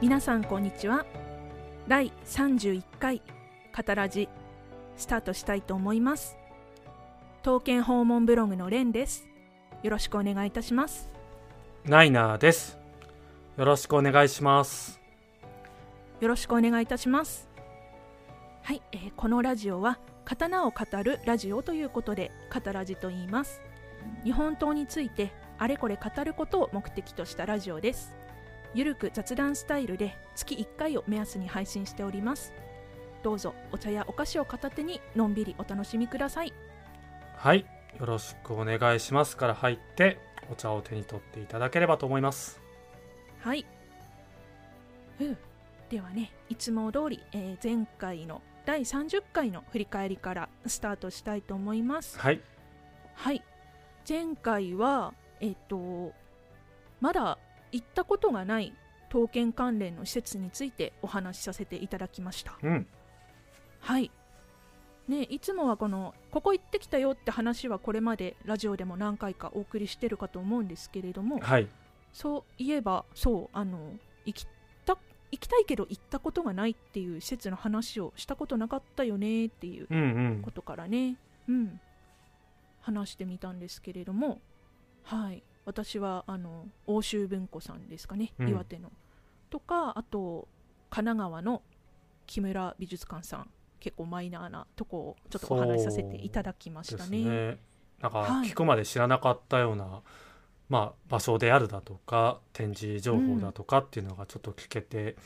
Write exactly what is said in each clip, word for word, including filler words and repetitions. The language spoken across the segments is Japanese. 皆さんこんにちは。第さんじゅういっかいカタラジスタートしたいと思います。刀剣訪問ブログのレンです。よろしくお願いいたします。ナイナーです。よろしくお願いします。よろしくお願いいたします。はい、えー、このラジオは刀を語るラジオということでカタラジと言います。日本刀についてあれこれ語ることを目的としたラジオです。ゆるく雑談スタイルで月いっかいを目安に配信しております。どうぞお茶やお菓子を片手にのんびりお楽しみください。はい、よろしくお願いしますから入ってお茶を手に取っていただければと思います。はい、ふうではね、いつも通り、えー、前回の第さんじゅっかいの振り返りからスタートしたいと思います。はい、はい、前回はえっとまだ行ったことがない刀剣関連の施設についてお話しさせていただきました、うん、はい、ね、いつもはこのここ行ってきたよって話はこれまでラジオでも何回かお送りしてるかと思うんですけれども、はい、そういえばそうあの行きた行きたいけど行ったことがないっていう施設の話をしたことなかったよねっていうことからね、うんうんうん、話してみたんですけれども、はい、私はあの欧州文庫さんですかね、岩手の、うん、とかあと神奈川の木村美術館さん、結構マイナーなとこをちょっとお話しさせていただきました ね, ねなんか聞くまで知らなかったような、はい、まあ、場所であるだとか展示情報だとかっていうのがちょっと聞けて、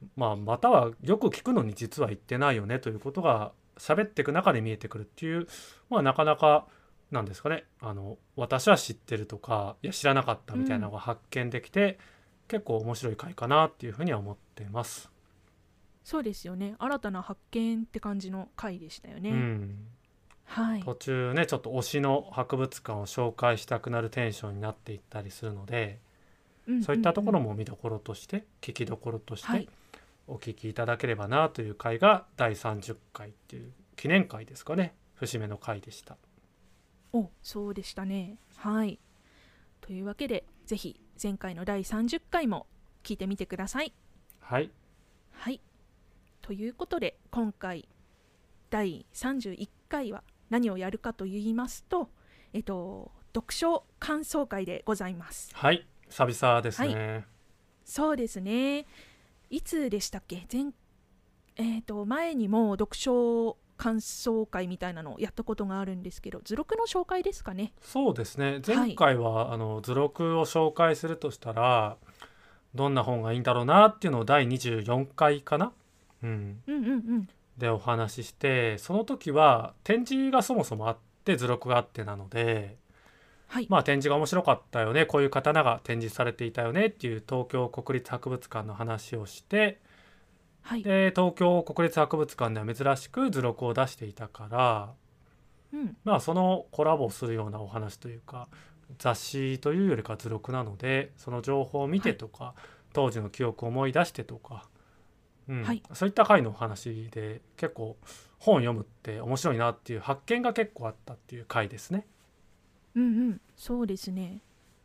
うん、まあ、またはよく聞くのに実は行ってないよねということが喋っていく中で見えてくるっていう、まあ、なかなかなんですかね、あの私は知ってるとかいや知らなかったみたいなのが発見できて、うん、結構面白い回かなっていうふうには思ってます。そうですよね、新たな発見って感じの回でしたよね、うん、はい、途中ねちょっと推しの博物館を紹介したくなるテンションになっていったりするので、うんうんうん、そういったところも見どころとして聞きどころとしてお聞きいただければなという回が第さんじゅっかいっていう記念回ですかね、節目の回でした。お、そうでしたね。はい。というわけで、ぜひ前回の第さんじゅっかいも聞いてみてください。はい。はい。ということで、今回第さんじゅういっかいは何をやるかと言いますと、えっと読書感想会でございます。はい。久々ですね。はい、そうですね。いつでしたっけ？前、えっと前にも読書感想会みたいなのをやったことがあるんですけど、図録の紹介ですかね。そうですね、前回は、はい、あの図録を紹介するとしたらどんな本がいいんだろうなっていうのを第にじゅうよんかいかな、うんうんうんうん、でお話しして、その時は展示がそもそもあって図録があってなので、はい、まあ展示が面白かったよね、こういう刀が展示されていたよねっていう東京国立博物館の話をして、はい、で東京国立博物館では珍しく図録を出していたから、うん、まあそのコラボするようなお話というか雑誌というよりか図録なので、その情報を見てとか、はい、当時の記憶を思い出してとか、うんはい、そういった回のお話で結構本を読むって面白いなっていう発見が結構あったっていう回ですね。うんうん、そうですね。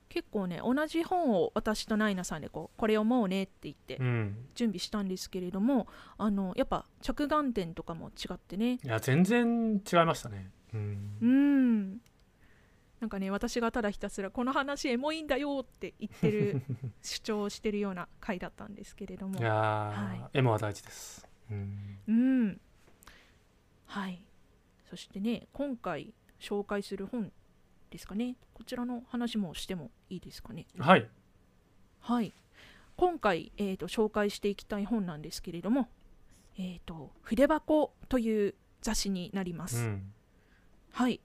結構ね、同じ本を私とナイナさんでこうこれをもうねって言って準備したんですけれども、うん、あのやっぱ着眼点とかも違ってね、いや全然違いましたね。うん、うん、なんかね、私がただひたすらこの話エモいんだよって言ってる主張をしてるような回だったんですけれどもいや、はい、エモは大事です、うん、うん、はい。そしてね、今回紹介する本ですかね、こちらの話もしてもいいですかね。はい、はい、今回、えーと、紹介していきたい本なんですけれども、えーと、筆箱という雑誌になります、うん、はい、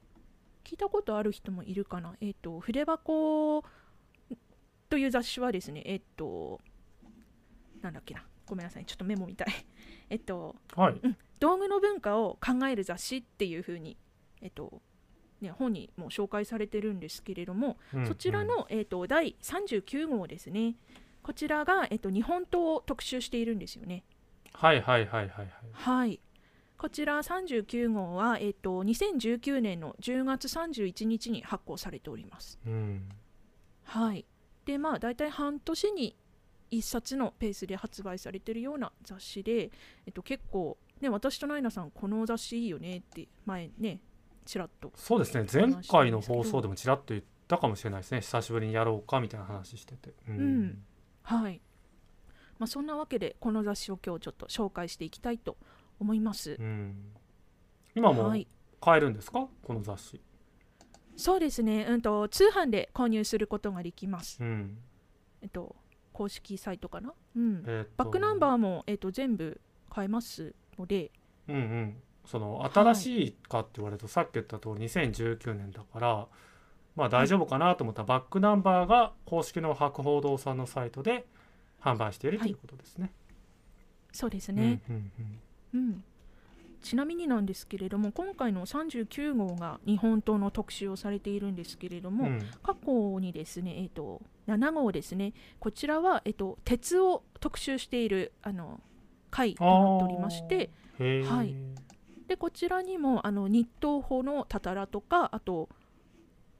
聞いたことある人もいるかな。えーと、筆箱という雑誌はですね、えーとなんだっけな、ごめんなさい、ちょっとメモみたいえっと、はいうん、道具の文化を考える雑誌っていう風にえっとね、本にも紹介されてるんですけれども、うんうん、そちらの、えーと、第さんじゅうきゅうごうですね。こちらが、えーと、日本刀を特集しているんですよね。はいはいはいはい、はいはい、こちらさんじゅうきゅうごうは、えーと、にせんじゅうきゅうねんのじゅうがつさんじゅういちにちに発行されております、うん、はい。でまあだいたい半年に一冊のペースで発売されてるような雑誌で、えっと、結構、ね、私とナイナさんこの雑誌いいよねって前ねちらっと、そうですね、前回の放送でもちらっと言ったかもしれないですね、久しぶりにやろうかみたいな話してて、うん、うん、はい、まあ、そんなわけでこの雑誌を今日ちょっと紹介していきたいと思います、うん、今も買えるんですか、はい、この雑誌。そうですね、うんと、通販で購入することができます、うん、えっと公式サイトかな、うんえー、バックナンバーも、えー、と全部買えますので、うんうん、その新しいかって言われると、はい、さっき言った通りにせんじゅうきゅうねんだから、まあ、大丈夫かなと思ったら、はい、バックナンバーが公式の博報堂さんのサイトで販売しているということですね、はい、そうですね、うんうんうんうん、ちなみになんですけれども、今回のさんじゅうきゅうごうが日本刀の特集をされているんですけれども、うん、過去にですね、えー、とななごうですね、こちらは、えー、と鉄を特集しているあの回となっておりまして、はい、でこちらにもあの日刀法のたたらとか、あと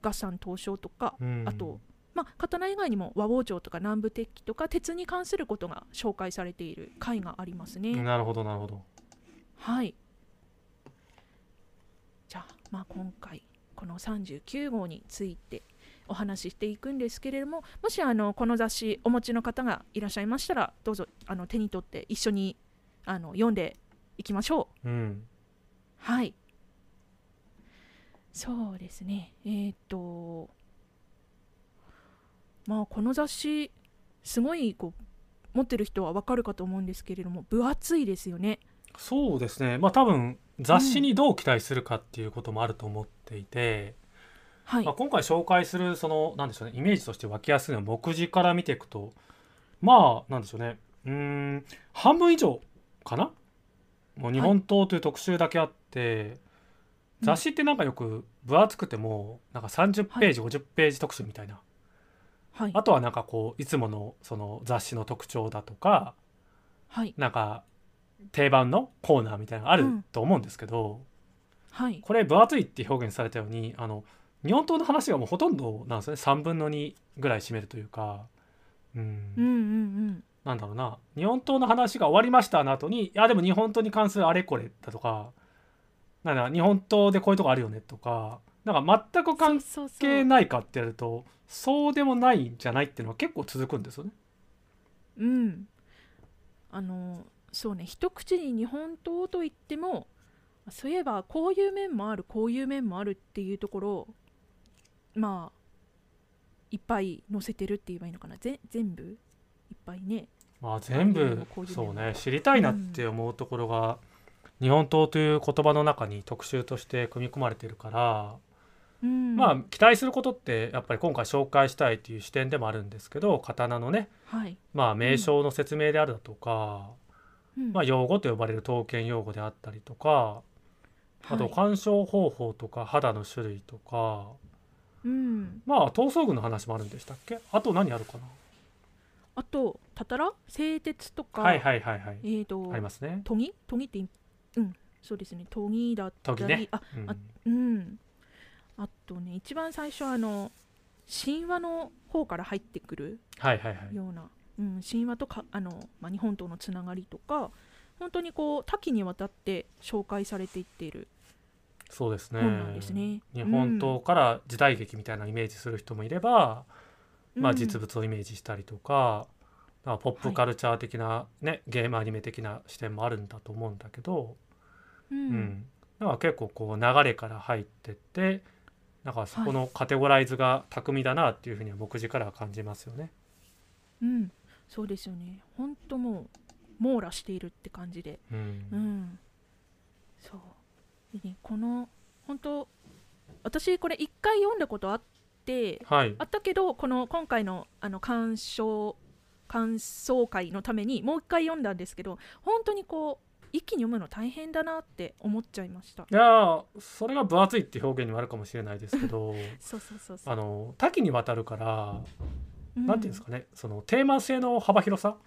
合山東照とか、うん、あと、まあ、刀以外にも和包丁とか南部鉄器とか鉄に関することが紹介されている回がありますね。なるほどなるほど、はい、じゃあ、まあ、今回このさんじゅうきゅうごうについてお話ししていくんですけれども、もしあのこの雑誌お持ちの方がいらっしゃいましたら、どうぞあの手に取って一緒にあの読んでいきましょう、うん、はい、そうですね、えー、っとまあこの雑誌すごいこう持ってる人は分かるかと思うんですけれども、分厚いですよね。そうですね、まあ多分雑誌にどう期待するかっていうこともあると思っていて、うんはい、まあ、今回紹介するそのなんでしょうね、イメージとして湧きやすいのは目次から見ていくと、まあなんでしょうね、うーん半分以上かな、もう日本刀という特集だけあって、はい、雑誌ってなんかよく分厚くてもなんかさんじゅっページ、はい、ごじゅっページ特集みたいな、はい、あとはなんかこういつものその雑誌の特徴だとか、はい、なんか定番のコーナーみたいなのがあると思うんですけど、うんはい、これ分厚いって表現されたように、あの日本刀の話がもうほとんどなんですね、さんぶんのにぐらい占めるというか、うん、うんうんうん、なんだろうな、日本刀の話が終わりましたの後に、いやでも日本刀に関するあれこれだとか、なんだ日本刀でこういうとこあるよねとか、なんか全く関係ないかってやると、そうそうそう、そうでもないんじゃないっていうのは結構続くんですよね。うん、あのそうね、一口に日本刀といっても、そういえばこういう面もある、こういう面もあるっていうところを、まあいっぱい載せてるって言えばいいのかな、ぜ全部いっぱいね、まあ、全部そうね、知りたいなって思うところが、うん、日本刀という言葉の中に特集として組み込まれてるから、うん、まあ期待することってやっぱり今回紹介したいという視点でもあるんですけど、刀のね、はいまあ、名称の説明であるだとか、うんまあ、用語と呼ばれる刀剣用語であったりとか、あと鑑賞方法とか肌の種類とか、はいうん、まあ刀装具の話もあるんでしたっけ、あと何あるかな、あとたたら製鉄とか、はいはいはいはい、えーと、ありますね、研ぎ研ぎって、うん、そうですね、研ぎだったり、ね、あ、うんあうん、あとね、一番最初あの神話の方から入ってくるような、はいはいはいうん、神話とかあの、まあ、日本刀のつながりとか、本当にこう多岐にわたって紹介されていっているそうですね、なんですね、日本刀から時代劇みたいなイメージする人もいれば、うんまあ、実物をイメージしたりとか、うん、ポップカルチャー的な、ねはい、ゲームアニメ的な視点もあるんだと思うんだけど、うんうん、だから結構こう流れから入ってって、なんかそこのカテゴライズが巧みだなっていうふうには目次からは感じますよね、はいうんそうですよね、本当もう網羅しているって感じで、うんうん、そうで、ね、この本当私これ一回読んだことあって、はい、あったけど、この今回のあの鑑賞感想会のためにもう一回読んだんですけど、本当にこう一気に読むの大変だなって思っちゃいました。いや、それが分厚いって表現にもあるかもしれないですけど、そうそうそうそう、あの多岐にわたるから。なんていうんですかね、そのテーマ性の幅広さ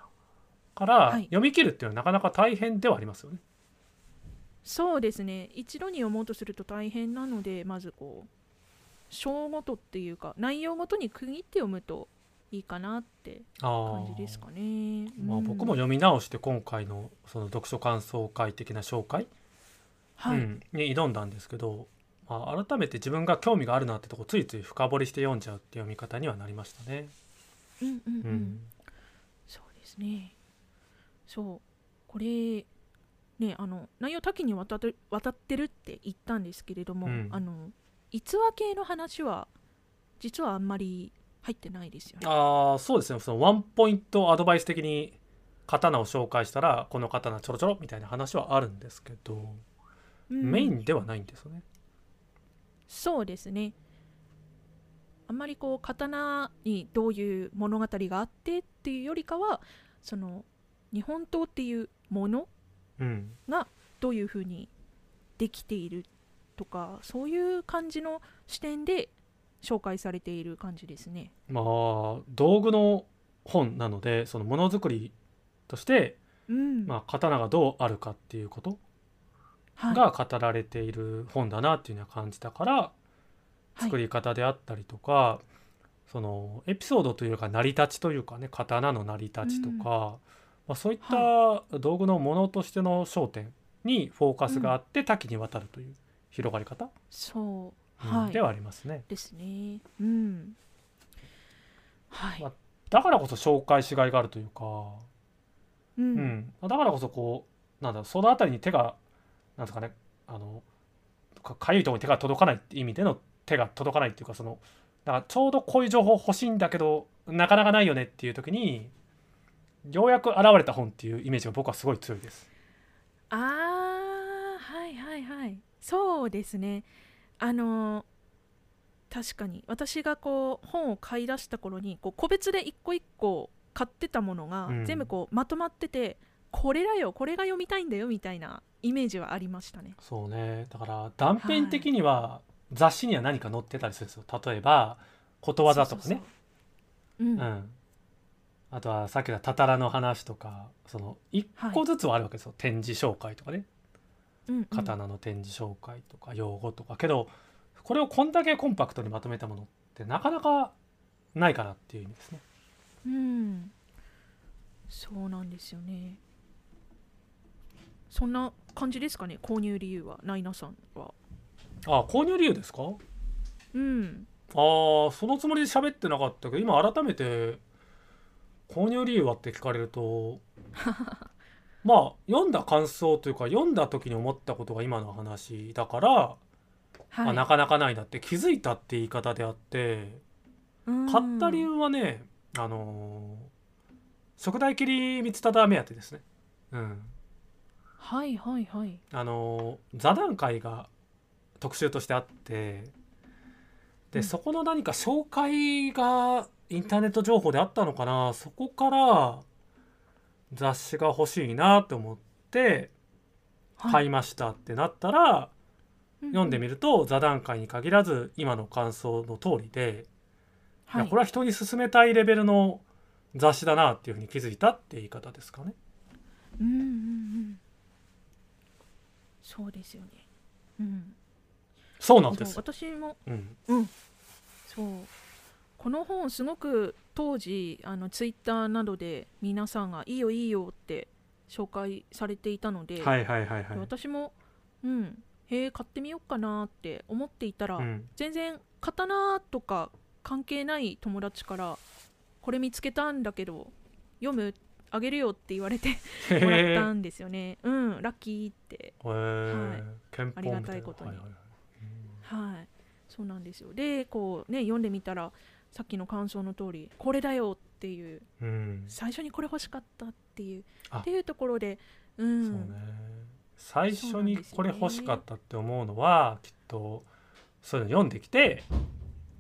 から読み切るっていうのはなかなか大変ではありますよね、はい、そうですね、一度に読もうとすると大変なので、まずこう章ごとっていうか内容ごとに区切って読むといいかなって感じですかね。あ、まあ、僕も読み直して今回のその読書感想会的な紹介、はい、うん、に挑んだんですけど、まあ、改めて自分が興味があるなってとこついつい深掘りして読んじゃうって読み方にはなりましたね。うんうんうん、うん、そうですね。そう、これね、あの内容多岐にわたって、渡ってるって言ったんですけれども、うん、あの逸話系の話は実はあんまり入ってないですよね。ああ、そうですね。そのワンポイントアドバイス的に刀を紹介したらこの刀ちょろちょろみたいな話はあるんですけど、うん、メインではないんですよね。そうですね。あんまりこう刀にどういう物語があってっていうよりかは、その日本刀っていうものがどういうふうにできているとか、そういう感じの視点で紹介されている感じですね。まあ、道具の本なので、そのものづくりとして、うん、まあ、刀がどうあるかっていうことが語られている本だなっていうのは感じたから、はい、作り方であったりとか、そのエピソードというか成り立ちというかね、刀の成り立ちとか、うん、まあ、そういった道具のものとしての焦点にフォーカスがあって多岐にわたるという広がり方、うん、そうはい、ではありますね。ですね。うん。はい。まあ、だからこそ紹介しがいがあるというか、うん。うん、だからこそこうなんだろう、そのあたりに手がなんですかね、あのかゆいところに手が届かないって意味での手が届かないっていうか、そのだからちょうどこういう情報欲しいんだけどなかなかないよねっていう時にようやく現れた本っていうイメージが僕はすごい強いです。ああ、はいはいはい。そうですね。あの確かに私がこう本を買い出した頃にこう個別で一個一個買ってたものが全部こうまとまってて、うん、これだよ、これが読みたいんだよみたいなイメージはありましたね。そうね。だから断片的には雑誌には何か載ってたりするんですよ。例えばことわざとかね、そうそうそう、うんうん、あとはさっきのたたらの話とか、その一個ずつはあるわけですよ、はい、展示紹介とかね、うんうん、刀の展示紹介とか用語とか、けどこれをこんだけコンパクトにまとめたものってなかなかないかなっていう意味ですね。うん、そうなんですよね。そんな感じですかね。購入理由はナイナさんは。ああ、購入理由ですか。うん、ああ、そのつもりで喋ってなかったけど、今改めて購入理由はって聞かれるとまあ、読んだ感想というか読んだ時に思ったことが今の話だから、はい、まあ、なかなかないなって気づいたって言い方であって、買った理由はね、あのー、食代切り三忠目当てですね、うん、はいはいはい。あのー、座談会が特集としてあって、で、うん、そこの何か紹介がインターネット情報であったのかな、そこから雑誌が欲しいなと思って買いましたってなったら、はい、読んでみると座談会に限らず今の感想の通りで、はい、いやこれは人に勧めたいレベルの雑誌だなっていうふうに気づいたって言い方ですかね。うんうんうん、そうですよね。うん、そうなんです。私も、うんうん、そう。この本すごく当時あのツイッターなどで皆さんがいいよいいよって紹介されていたので、はいはいはいはい、私も、うん、へえ買ってみようかなって思っていたら、うん、全然刀とか関係ない友達からこれ見つけたんだけど読むあげるよって言われてもらったんですよね。うん、ラッキーって、はい、ありがたいことに、はいはいはい、そうなんですよ。でこう、ね、読んでみたらさっきの感想の通りこれだよっていう、うん、最初にこれ欲しかったっていうっていうところで、うん、そうね、最初にこれ欲しかったって思うのはう、ね、きっとそういうの読んできて、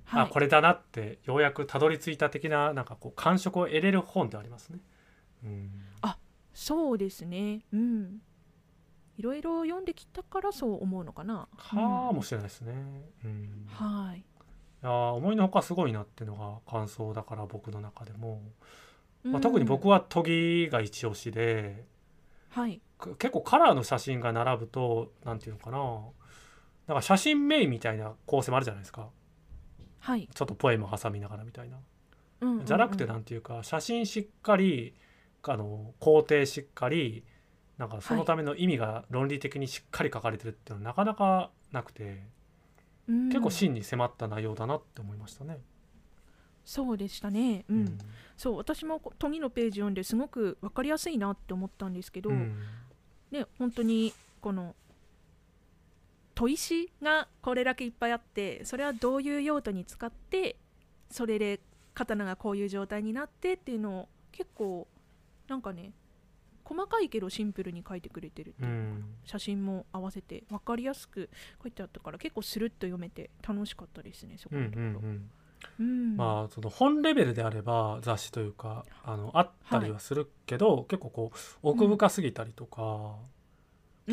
はい、あこれだなってようやくたどり着いた的 な, なんかこう感触を得れる本ではありますね。うん、あそうですね、うん、いろいろ読んできたからそう思うのかなかもしれないですね、うん、はい。いや思いのほかすごいなっていうのが感想だから僕の中でも、まあ、特に僕は研ぎが一押しで、うん、はい、結構カラーの写真が並ぶとなんていうのかな、なんか写真名みたいな構成もあるじゃないですか、はい、ちょっとポエム挟みながらみたいな、うんうんうん、じゃなくてなんていうか写真しっかりあの工程しっかりなんかそのための意味が論理的にしっかり書かれてるっていうのはなかなかなくて、うん、結構真に迫った内容だなって思いましたね。そうでしたね、うんうん、そう私も次のページ読んですごく分かりやすいなって思ったんですけど、うんね、本当にこの砥石がこれだけいっぱいあってそれはどういう用途に使ってそれで刀がこういう状態になってっていうのを結構なんかね細かいけどシンプルに書いてくれてるっていう、うん、写真も合わせて分かりやすく書いてあったから結構スルッと読めて楽しかったですね、そこのところ、うんうんうんうん、まあその本レベルであれば雑誌というか あのあったりはするけど、はい、結構こう奥深すぎたりとか、うん、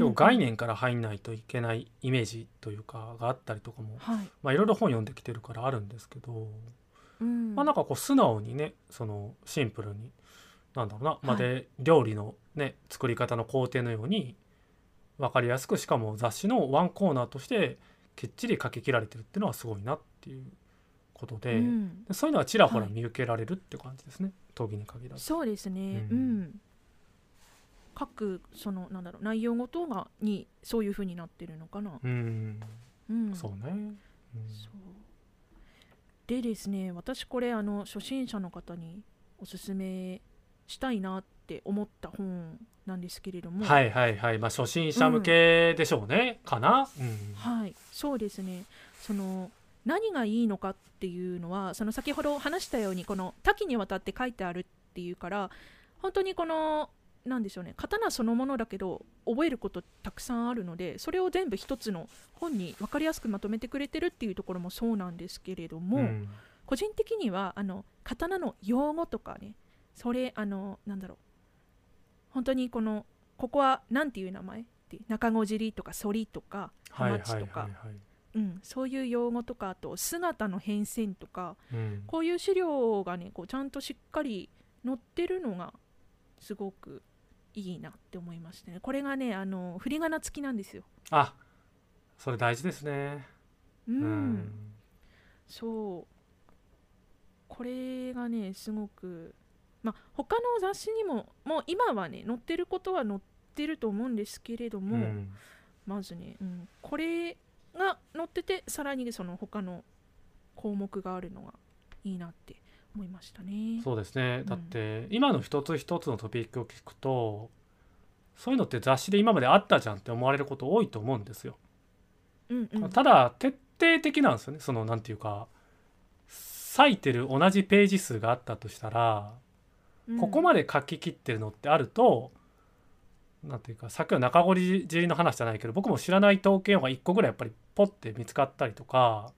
結構概念から入んないといけないイメージというかがあったりとかも、はいまあ、いろいろ本読んできてるからあるんですけど、うんまあ、なんかこう素直にねそのシンプルになんだろうな、まあ、で料理の、ね、作り方の工程のように分かりやすくしかも雑誌のワンコーナーとしてきっちり書き切られてるっていうのはすごいなっていうことで、うん、そういうのはちらほら見受けられるって感じですね、はい、闘技に限らず。そうですね、うんうん、各そのなんだろう内容ごとがにそういう風になってるのかな、うんうん、そうね、うん、そうでですね私これあの初心者の方におすすめしたいなって思った本なんですけれども、はいはいはい、まあ、初心者向けでしょうね、うん、かな、うん、はいそうですねその何がいいのかっていうのはその先ほど話したようにこの多岐にわたって書いてあるっていうから本当にこのなんでしょうね刀そのものだけど覚えることたくさんあるのでそれを全部一つの本に分かりやすくまとめてくれてるっていうところもそうなんですけれども、うん、個人的にはあの刀の用語とかねそれあのなんだろう本当にこのここはなんていう名前って中子尻とか反りとかハマチとか、はいはいはいはいうん、そういう用語とかあと姿の変遷とか、うん、こういう資料がねこうちゃんとしっかり載ってるのがすごくいいなって思いましたね。これがねあの振り仮名付きなんですよ。あ、それ大事ですね。うん、うん、そうこれがねすごくまあ、他の雑誌にももう今はね載ってることは載ってると思うんですけれども、うん、まずね、うん、これが載っててさらにその他の項目があるのがいいなって思いましたね。そうですねだって、うん、今の一つ一つのトピックを聞くとそういうのって雑誌で今まであったじゃんって思われること多いと思うんですよ、うんうん、ただ徹底的なんですよね。そのなんていうか割いてる同じページ数があったとしたらここまで書き切ってるのってあると、うん、なんていうかさっきの中堀尻の話じゃないけど僕も知らない刀剣がいっこぐらいやっぱりポッて見つかったりとか、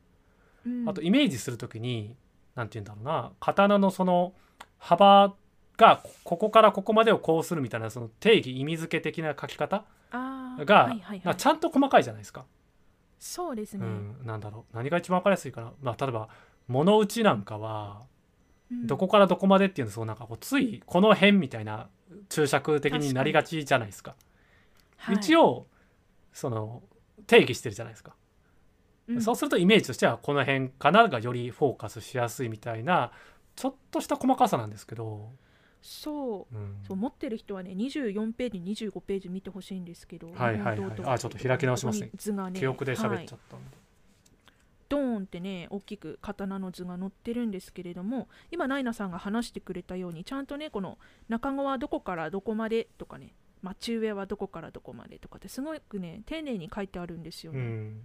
うん、あとイメージするときになんていうんだろうな刀のその幅がここからここまでをこうするみたいなその定義意味付け的な書き方が、はいはいはい、ちゃんと細かいじゃないですか。そうですね、うん、なんだろう何が一番分かりやすいかな、まあ、例えば物打ちなんかはどこからどこまでっていうのそうなんかこうついこの辺みたいな注釈的になりがちじゃないですか。はい、一応その定義してるじゃないですか、うん、そうするとイメージとしてはこの辺かながよりフォーカスしやすいみたいなちょっとした細かさなんですけどそう、うん、そう持ってる人はねにじゅうよんページにじゅうごページ見てほしいんですけど、はいはいはい、あちょっと開き直しますね記憶で喋っちゃったんで、はいドーンってね大きく刀の図が載ってるんですけれども今ナイナさんが話してくれたようにちゃんとねこの中子はどこからどこまでとかね町上はどこからどこまでとかってすごくね丁寧に書いてあるんですよね、うん、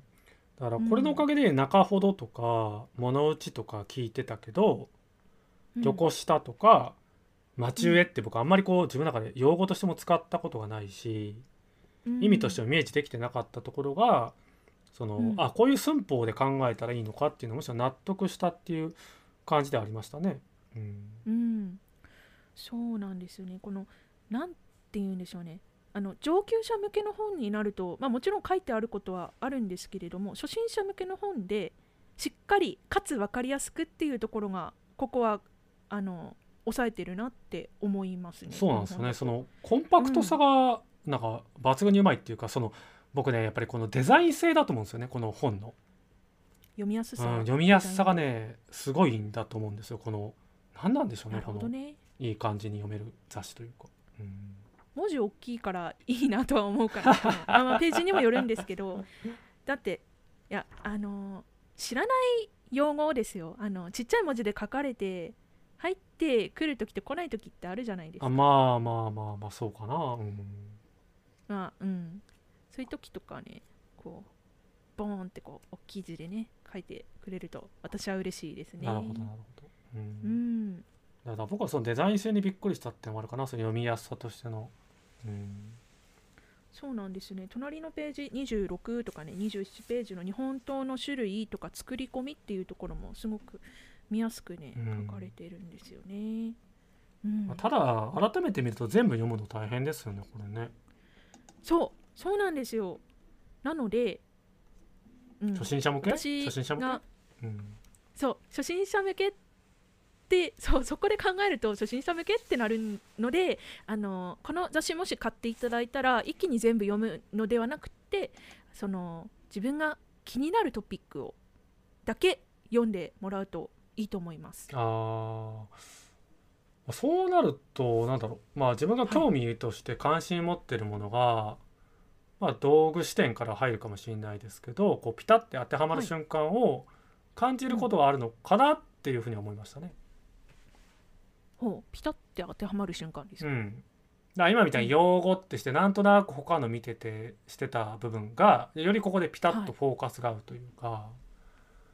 だからこれのおかげで中ほどとか物打ちとか聞いてたけど、うん、横下とか町上って僕あんまりこう自分の中で用語としても使ったことがないし、うん、意味としてもイメージできてなかったところがそのうん、あこういう寸法で考えたらいいのかっていうのもむしろ納得したっていう感じでありましたね、うんうん、そうなんですよね。このなんていうんでしょうねあの上級者向けの本になると、まあ、もちろん書いてあることはあるんですけれども初心者向けの本でしっかりかつ分かりやすくっていうところがここはあの抑えてるなって思いますね。そうなんですよねそのコンパクトさがなんか抜群にうまいっていうか、うん、その僕ねやっぱりこのデザイン性だと思うんですよねこの本の読みやすさ、うん、読みやすさがねすごいんだと思うんですよこの何なんでしょうね、なるほどね、このいい感じに読める雑誌というか、うん、文字大きいからいいなとは思うからあ、まあ、ページにもよるんですけどだっていやあの知らない用語ですよ、あのちっちゃい文字で書かれて入ってくるときと来ないときってあるじゃないですか。あ、まあまあまあまあそうかな、うん、まあうんそういうときとかね、こうボーンってこう大きい字でね書いてくれると私は嬉しいですね。なるほどなるほど、うんうん、だから僕はそのデザイン性にびっくりしたってのもあるかな、その読みやすさとしての、うん、そうなんですね。隣のページにじゅうろくとかねにじゅうななページの日本刀の種類とか作り込みっていうところもすごく見やすくね、うん、書かれてるんですよね、うん、ただ改めて見ると全部読むの大変ですよねこれね。そうそうなんですよ。なのでうん、初心者向け、私初心者向け、うん、そう初心者向けってそうそこで考えると初心者向けってなるので、あのこの雑誌もし買っていただいたら一気に全部読むのではなくて、その自分が気になるトピックをだけ読んでもらうといいと思います。あそうなるとなんだろう、まあ、自分が興味として関心持ってるものが、はいまあ、道具視点から入るかもしれないですけど、こうピタッて当てはまる瞬間を感じることはあるのかなっていうふうに思いましたね、はいうん、ほうピタッて当てはまる瞬間ですか、うん、だから今みたいに用語ってしてなんとなく他の見ててしてた部分がよりここでピタッとフォーカスが合うというか、は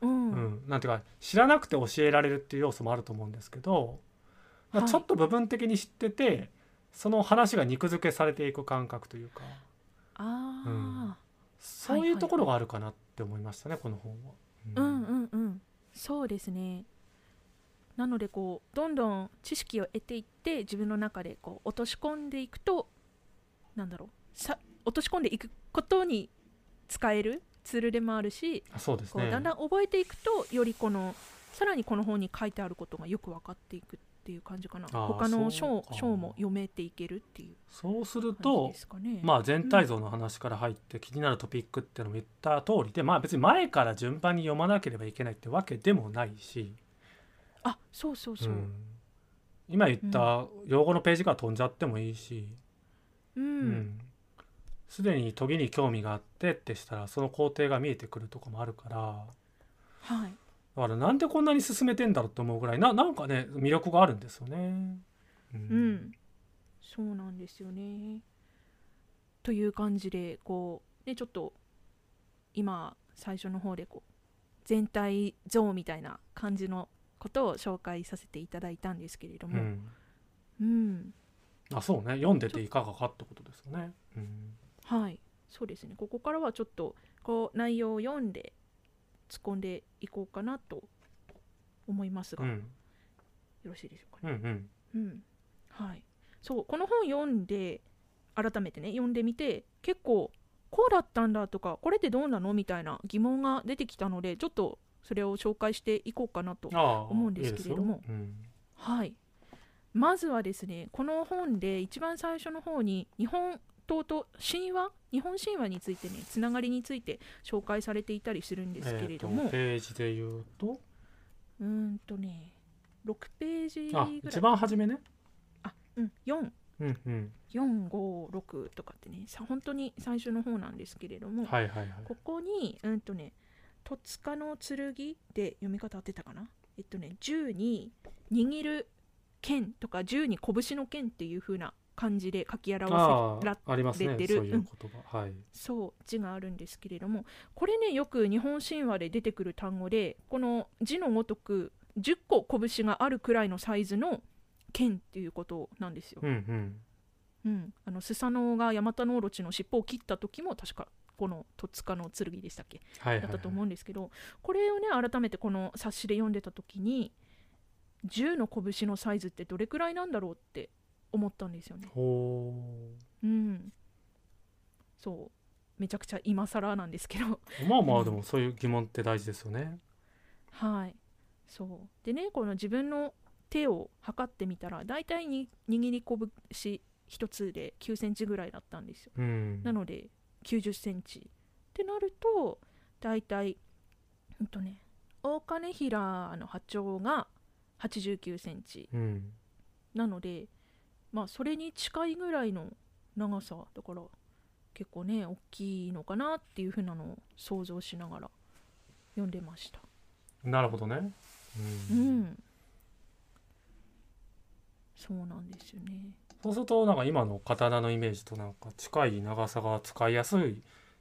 いうんうん、なんていうか知らなくて教えられるっていう要素もあると思うんですけど、まあ、ちょっと部分的に知ってて、はい、その話が肉付けされていく感覚というかあうん、そういうところがあるかなって思いましたね、はいはいはい、この本は、うん、うんうんうんそうですね。なのでこうどんどん知識を得ていって自分の中でこう落とし込んでいくとなんだろうさ落とし込んでいくことに使えるツールでもあるし、あそうですね、こうだんだん覚えていくとよりこのさらにこの本に書いてあることがよく分かっていくっていう感じかな。他の章も読めていけるっていう、ね、そうすると、まあ、全体像の話から入って気になるトピックっていうのも言った通りで、うんまあ、別に前から順番に読まなければいけないってわけでもないし、あそうそうそう、うん、今言った用語のページから飛んじゃってもいいし、うんすで、うん、に研ぎに興味があってってしたらその工程が見えてくるとこもあるから、はいだからなんでこんなに進めてんだろうと思うぐらい な, なんかね魅力があるんですよね、うん、うん、そうなんですよね。という感じでこう、ね、ちょっと今最初の方でこう全体像みたいな感じのことを紹介させていただいたんですけれども、うんうん、あそうね読んでていかがかってことですよね、うん、はいそうですね。ここからはちょっとこう内容を読んで突っ込んでいこうかなと思いますが、うん、よろしいでしょうかね、うんうんうんはい、そうこの本読んで改めてね読んでみて結構こうだったんだとかこれってどうなのみたいな疑問が出てきたのでちょっとそれを紹介していこうかなと思うんですけれども、いいですよ、うんはい、まずはですねこの本で一番最初の方に日本とと神話日本神話についてねつながりについて紹介されていたりするんですけれども、えー、とページで言うとうーんとねろくページぐらいあ一番初めねあ、うん、よん、うんうん、よん、ご、ろくとかってねさ本当に最初の方なんですけれども、はいはいはい、ここにうんとね戸塚の剣で読み方合ってたかなえっとね銃に握る剣とか銃に拳の剣っていう風な漢字で書き表せられてる、うん、そう字があるんですけれどもこれねよく日本神話で出てくる単語でこの字のごとくじゅっこ拳があるくらいのサイズの剣っていうことなんですよ、うんうんうん、あのスサノオがヤマタノオロチの尻尾を切った時も確かこの戸塚の剣でしたっけ、はいはいはい、だったと思うんですけどこれをね改めてこの冊子で読んでた時に銃の拳のサイズってどれくらいなんだろうって思ったんですよね。ほう、うん、そうめちゃくちゃ今更なんですけどまあまあでもそういう疑問って大事ですよねはいそうでねこの自分の手を測ってみたらだいたいに握り拳一つできゅうセンチぐらいだったんですよ、うん、なのできゅうじゅっセンチってなるとだいたい、うんとね、大金平の波長がはちじゅうきゅうセンチ、うん、なのでまあそれに近いぐらいの長さだから結構ね大きいのかなっていう風なのを想像しながら読んでました。なるほどね、うん、うん、そうなんですよね。そうするとなんか今の刀のイメージとなんか近い長さが使いやすい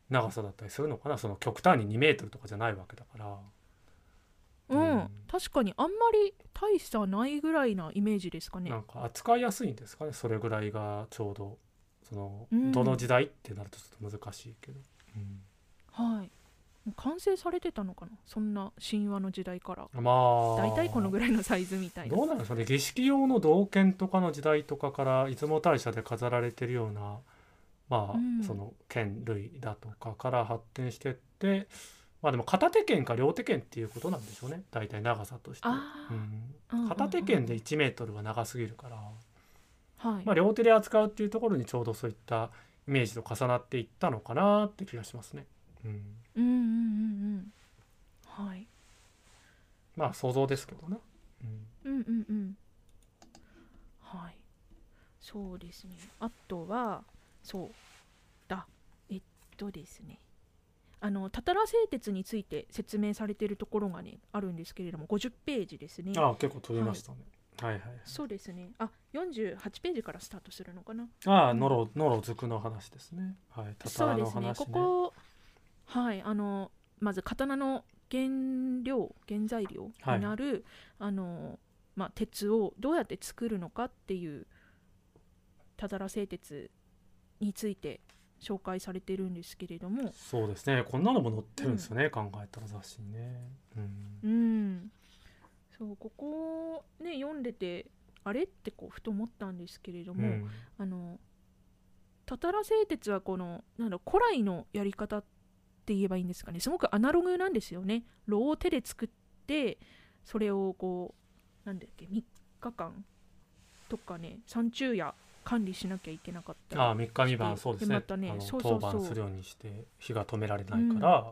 長さだったりするのかな。その極端ににメートルとかじゃないわけだから、うん、うん、確かにあんまり大差ないぐらいなイメージですかね。なんか扱いやすいんですかね。それぐらいがちょうどその、うん、どの時代ってなるとちょっと難しいけど、うん、はい、完成されてたのかな。そんな神話の時代から、まあ、大体このぐらいのサイズみたいな。どうなんですかね。儀式用の銅剣とかの時代とかから出雲大社で飾られてるような、まあうん、その剣類だとかから発展してって、まあ、でも片手剣か両手剣っていうことなんでしょうね大体長さとして、うん、片手剣でいちメートルは長すぎるから、うんうんうん、まあ、両手で扱うっていうところにちょうどそういったイメージと重なっていったのかなって気がしますね、うん、うんうんうんうん、はい、まあ想像ですけどね、うん、うんうんうんはい、そうですね。あとはそうだえっとですねあのたたら製鉄について説明されているところがねあるんですけれどもごじゅっページですね。ああ結構取りましたね、はい、はいはいはいそうですね。あよんじゅうはちページからスタートするのかな。ああノロノロズクの話ですね。はいたたらの話ね。そうですね。ここはいあのまず刀の原料原材料になる、はいあのまあ、鉄をどうやって作るのかっていうたたら製鉄について紹介されてるんですけれども、そうですねこんなのも載ってるんですよね、うん、考えたら雑誌にね、うんうん、そうここね読んでてあれってこうふと思ったんですけれども、うん、あのたたら製鉄はこのなんだ古来のやり方って言えばいいんですかねすごくアナログなんですよね。炉を手で作ってそれをこうなんだっけみっかかんとかね三昼夜管理しなきゃいけなかった。ああみっかみばんそうですね。またね、当番するようにして火が止められないから、うん、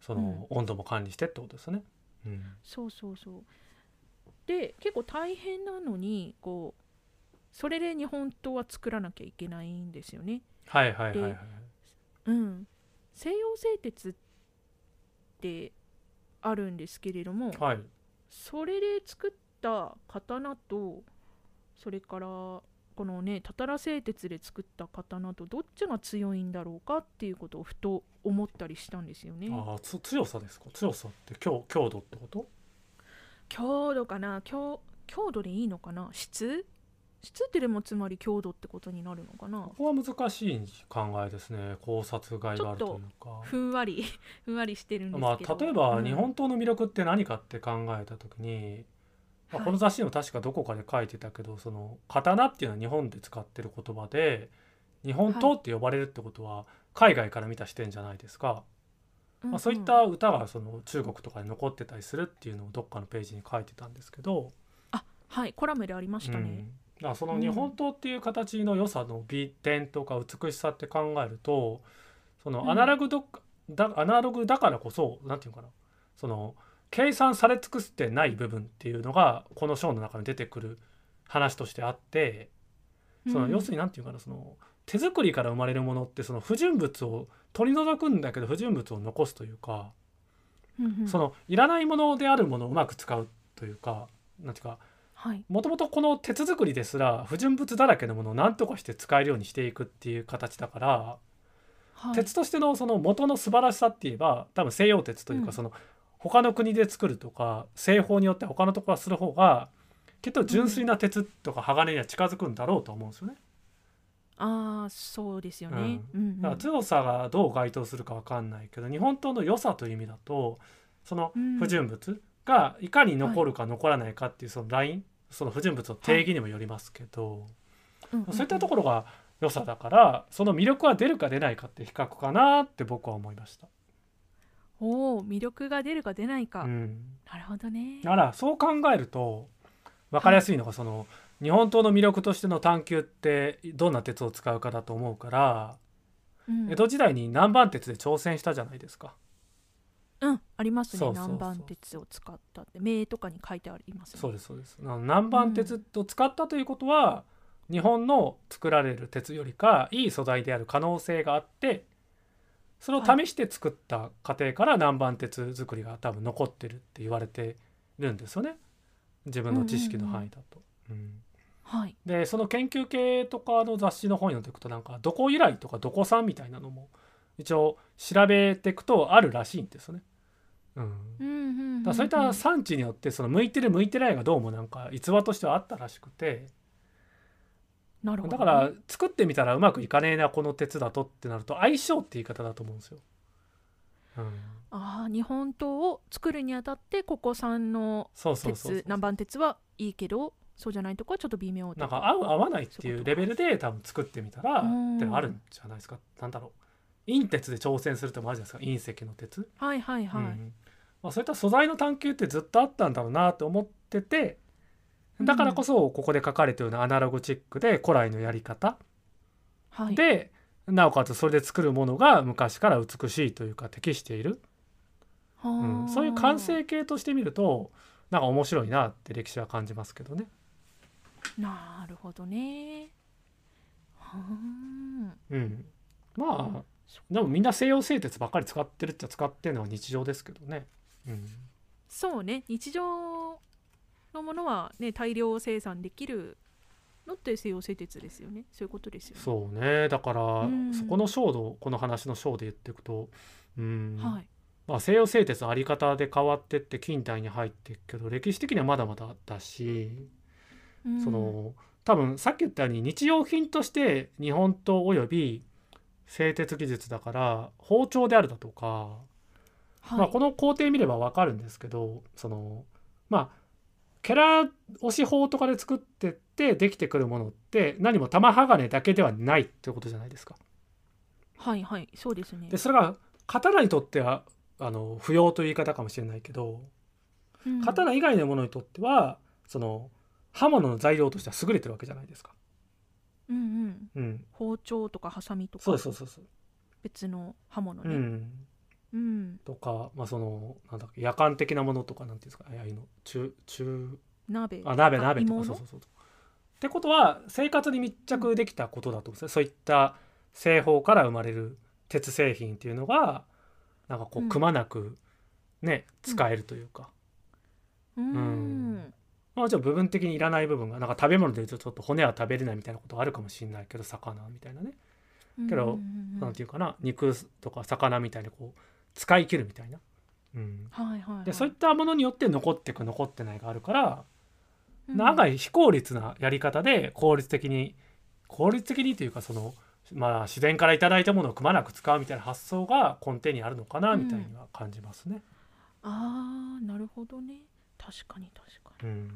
その、うん、温度も管理してってことですね、うん。そうそうそう。で結構大変なのにこうそれで日本刀は作らなきゃいけないんですよね。はいはいはいはい。うん、西洋製鉄ってあるんですけれども、はい、それで作った刀とそれからこのねたたら製鉄で作った刀とどっちが強いんだろうかっていうことをふと思ったりしたんですよね。あつ強さですか。強さって強、強度ってこと。強度かな 強, 強度でいいのかな。質質ってでもつまり強度ってことになるのかな。ここは難しい考えですね。考察外があるというかふんわりふんわりしてるんですけど、まあ、例えば、うん、日本刀の魅力って何かって考えたときにまあ、この雑誌でも確かどこかで書いてたけど、はい、その刀っていうのは日本で使ってる言葉で日本刀って呼ばれるってことは海外から見た視点じゃないですか、はいまあ、そういった歌がその中国とかで残ってたりするっていうのをどっかのページに書いてたんですけど、あはいコラムでありましたね、うん、だからその日本刀っていう形の良さの美点とか美しさって考えるとそのアナログど、うん、だ、アナログだからこそなんていうかなその計算され尽くしてない部分っていうのがこの章の中に出てくる話としてあってその要するに何て言うかなその手作りから生まれるものってその不純物を取り除くんだけど不純物を残すというかそのいらないものであるものをうまく使うというか何て言うかもともとこの鉄作りですら不純物だらけのものを何とかして使えるようにしていくっていう形だから鉄としてのその元の素晴らしさって言えば多分西洋鉄というかその他の国で作るとか製法によって他のところはする方がきっと純粋な鉄とか鋼には近づくんだろうと思うんですよね、うん、ああそうですよね、うんうんうん、だから強さがどう該当するか分かんないけど日本刀の良さという意味だとその不純物がいかに残るか残らないかっていうそのライン、はい、その不純物の定義にもよりますけど、はい、そういったところが良さだからその魅力は出るか出ないかって比較かなって僕は思いました。お魅力が出るか出ないか、うん、なるほどね。だからそう考えると分かりやすいのが、はい、その日本刀の魅力としての探求ってどんな鉄を使うかだと思うから、うん、江戸時代に南蛮鉄で挑戦したじゃないですか、うん、ありますね。そうそうそうそう、南蛮鉄を使ったって名とかに書いてありますね。そうですそうです。南蛮鉄を使ったということは、うん、日本の作られる鉄よりかいい素材である可能性があって、それを試して作った過程から南蛮鉄作りが多分残ってるって言われてるんですよね、自分の知識の範囲だと、うんうんうんうん、はい、でその研究系とかの雑誌の方に載っていくと、なんかどこ由来とかどこ産みたいなのも一応調べていくとあるらしいんですよね、うんうんうんうん、だそういった産地によってその向いてる向いてないがどうもなんか逸話としてはあったらしくて、なるほど、ね、だから作ってみたらうまくいかねえなこの鉄だとってなると相性って言い方だと思うんですよ、うん、あ、日本刀を作るにあたってここ産の鉄南蛮鉄はいいけどそうじゃないとこはちょっと微妙とか、なんか合う合わないっていうレベルで多分作ってみたらってあるんじゃないですか。なんだろう、隕鉄で挑戦するってもあるじゃないですか、隕石の鉄、はいはいはい、うん、まあ、そういった素材の探求ってずっとあったんだろうなと思ってて、だからこそここで書かれているようなアナログチックで古来のやり方、うん、でなおかつそれで作るものが昔から美しいというか適している、うん、そういう完成形として見るとなんか面白いなって歴史は感じますけどね。なるほどね。はー、うん、まあでもみんな西洋製鉄ばっかり使ってるっちゃ使ってるのは日常ですけどね、うん、そうね、日常のものは、ね、大量生産できるのって西洋製鉄ですよね。そういうことですよね。そうね、だから、うん、そこの章のこの話の章で言っていくと、うん、はい、まあ、西洋製鉄のあり方で変わってって近代に入っていくけど歴史的にはまだまだだし、その多分さっき言ったように日用品として日本刀および製鉄技術だから包丁であるだとか、はい、まあ、この工程見れば分かるんですけど、そのまあケラ押し法とかで作ってってできてくるものって何も玉鋼だけではないってことじゃないですか。はいはい、そうですね。でそれが刀にとってはあの不要という言い方かもしれないけど、うん、刀以外のものにとってはその刃物の材料としては優れてるわけじゃないですか。うんうん、うん、包丁とかハサミとか、そうそうそうそう、別の刃物ね、うんうん、とか、まあ、そのなんだっけ、夜間的なものとかなんていうんですか、ああいうの中中鍋、あ、鍋鍋とか、そうそうそう。ってことは生活に密着できたことだと思うんですよ、うん、そういった製法から生まれる鉄製品っていうのがなんかこうくまなくね、うん、使えるというか、うん、うん、まあ、じゃあ部分的にいらない部分がなんか食べ物でいうとちょっと骨は食べれないみたいなことあるかもしれないけど、魚みたいなね、けどなんていうかな、肉とか魚みたいにこう使い切るみたいな、うん、はいはいはい、でそういったものによって残っていく残ってないがあるから、うん、なんか非効率なやり方で効率的に効率的にというか、そのまあ自然からいただいたものをくまなく使うみたいな発想が根底にあるのかなみたいには感じますね、うん、あー、なるほどね、確かに確かに、うん、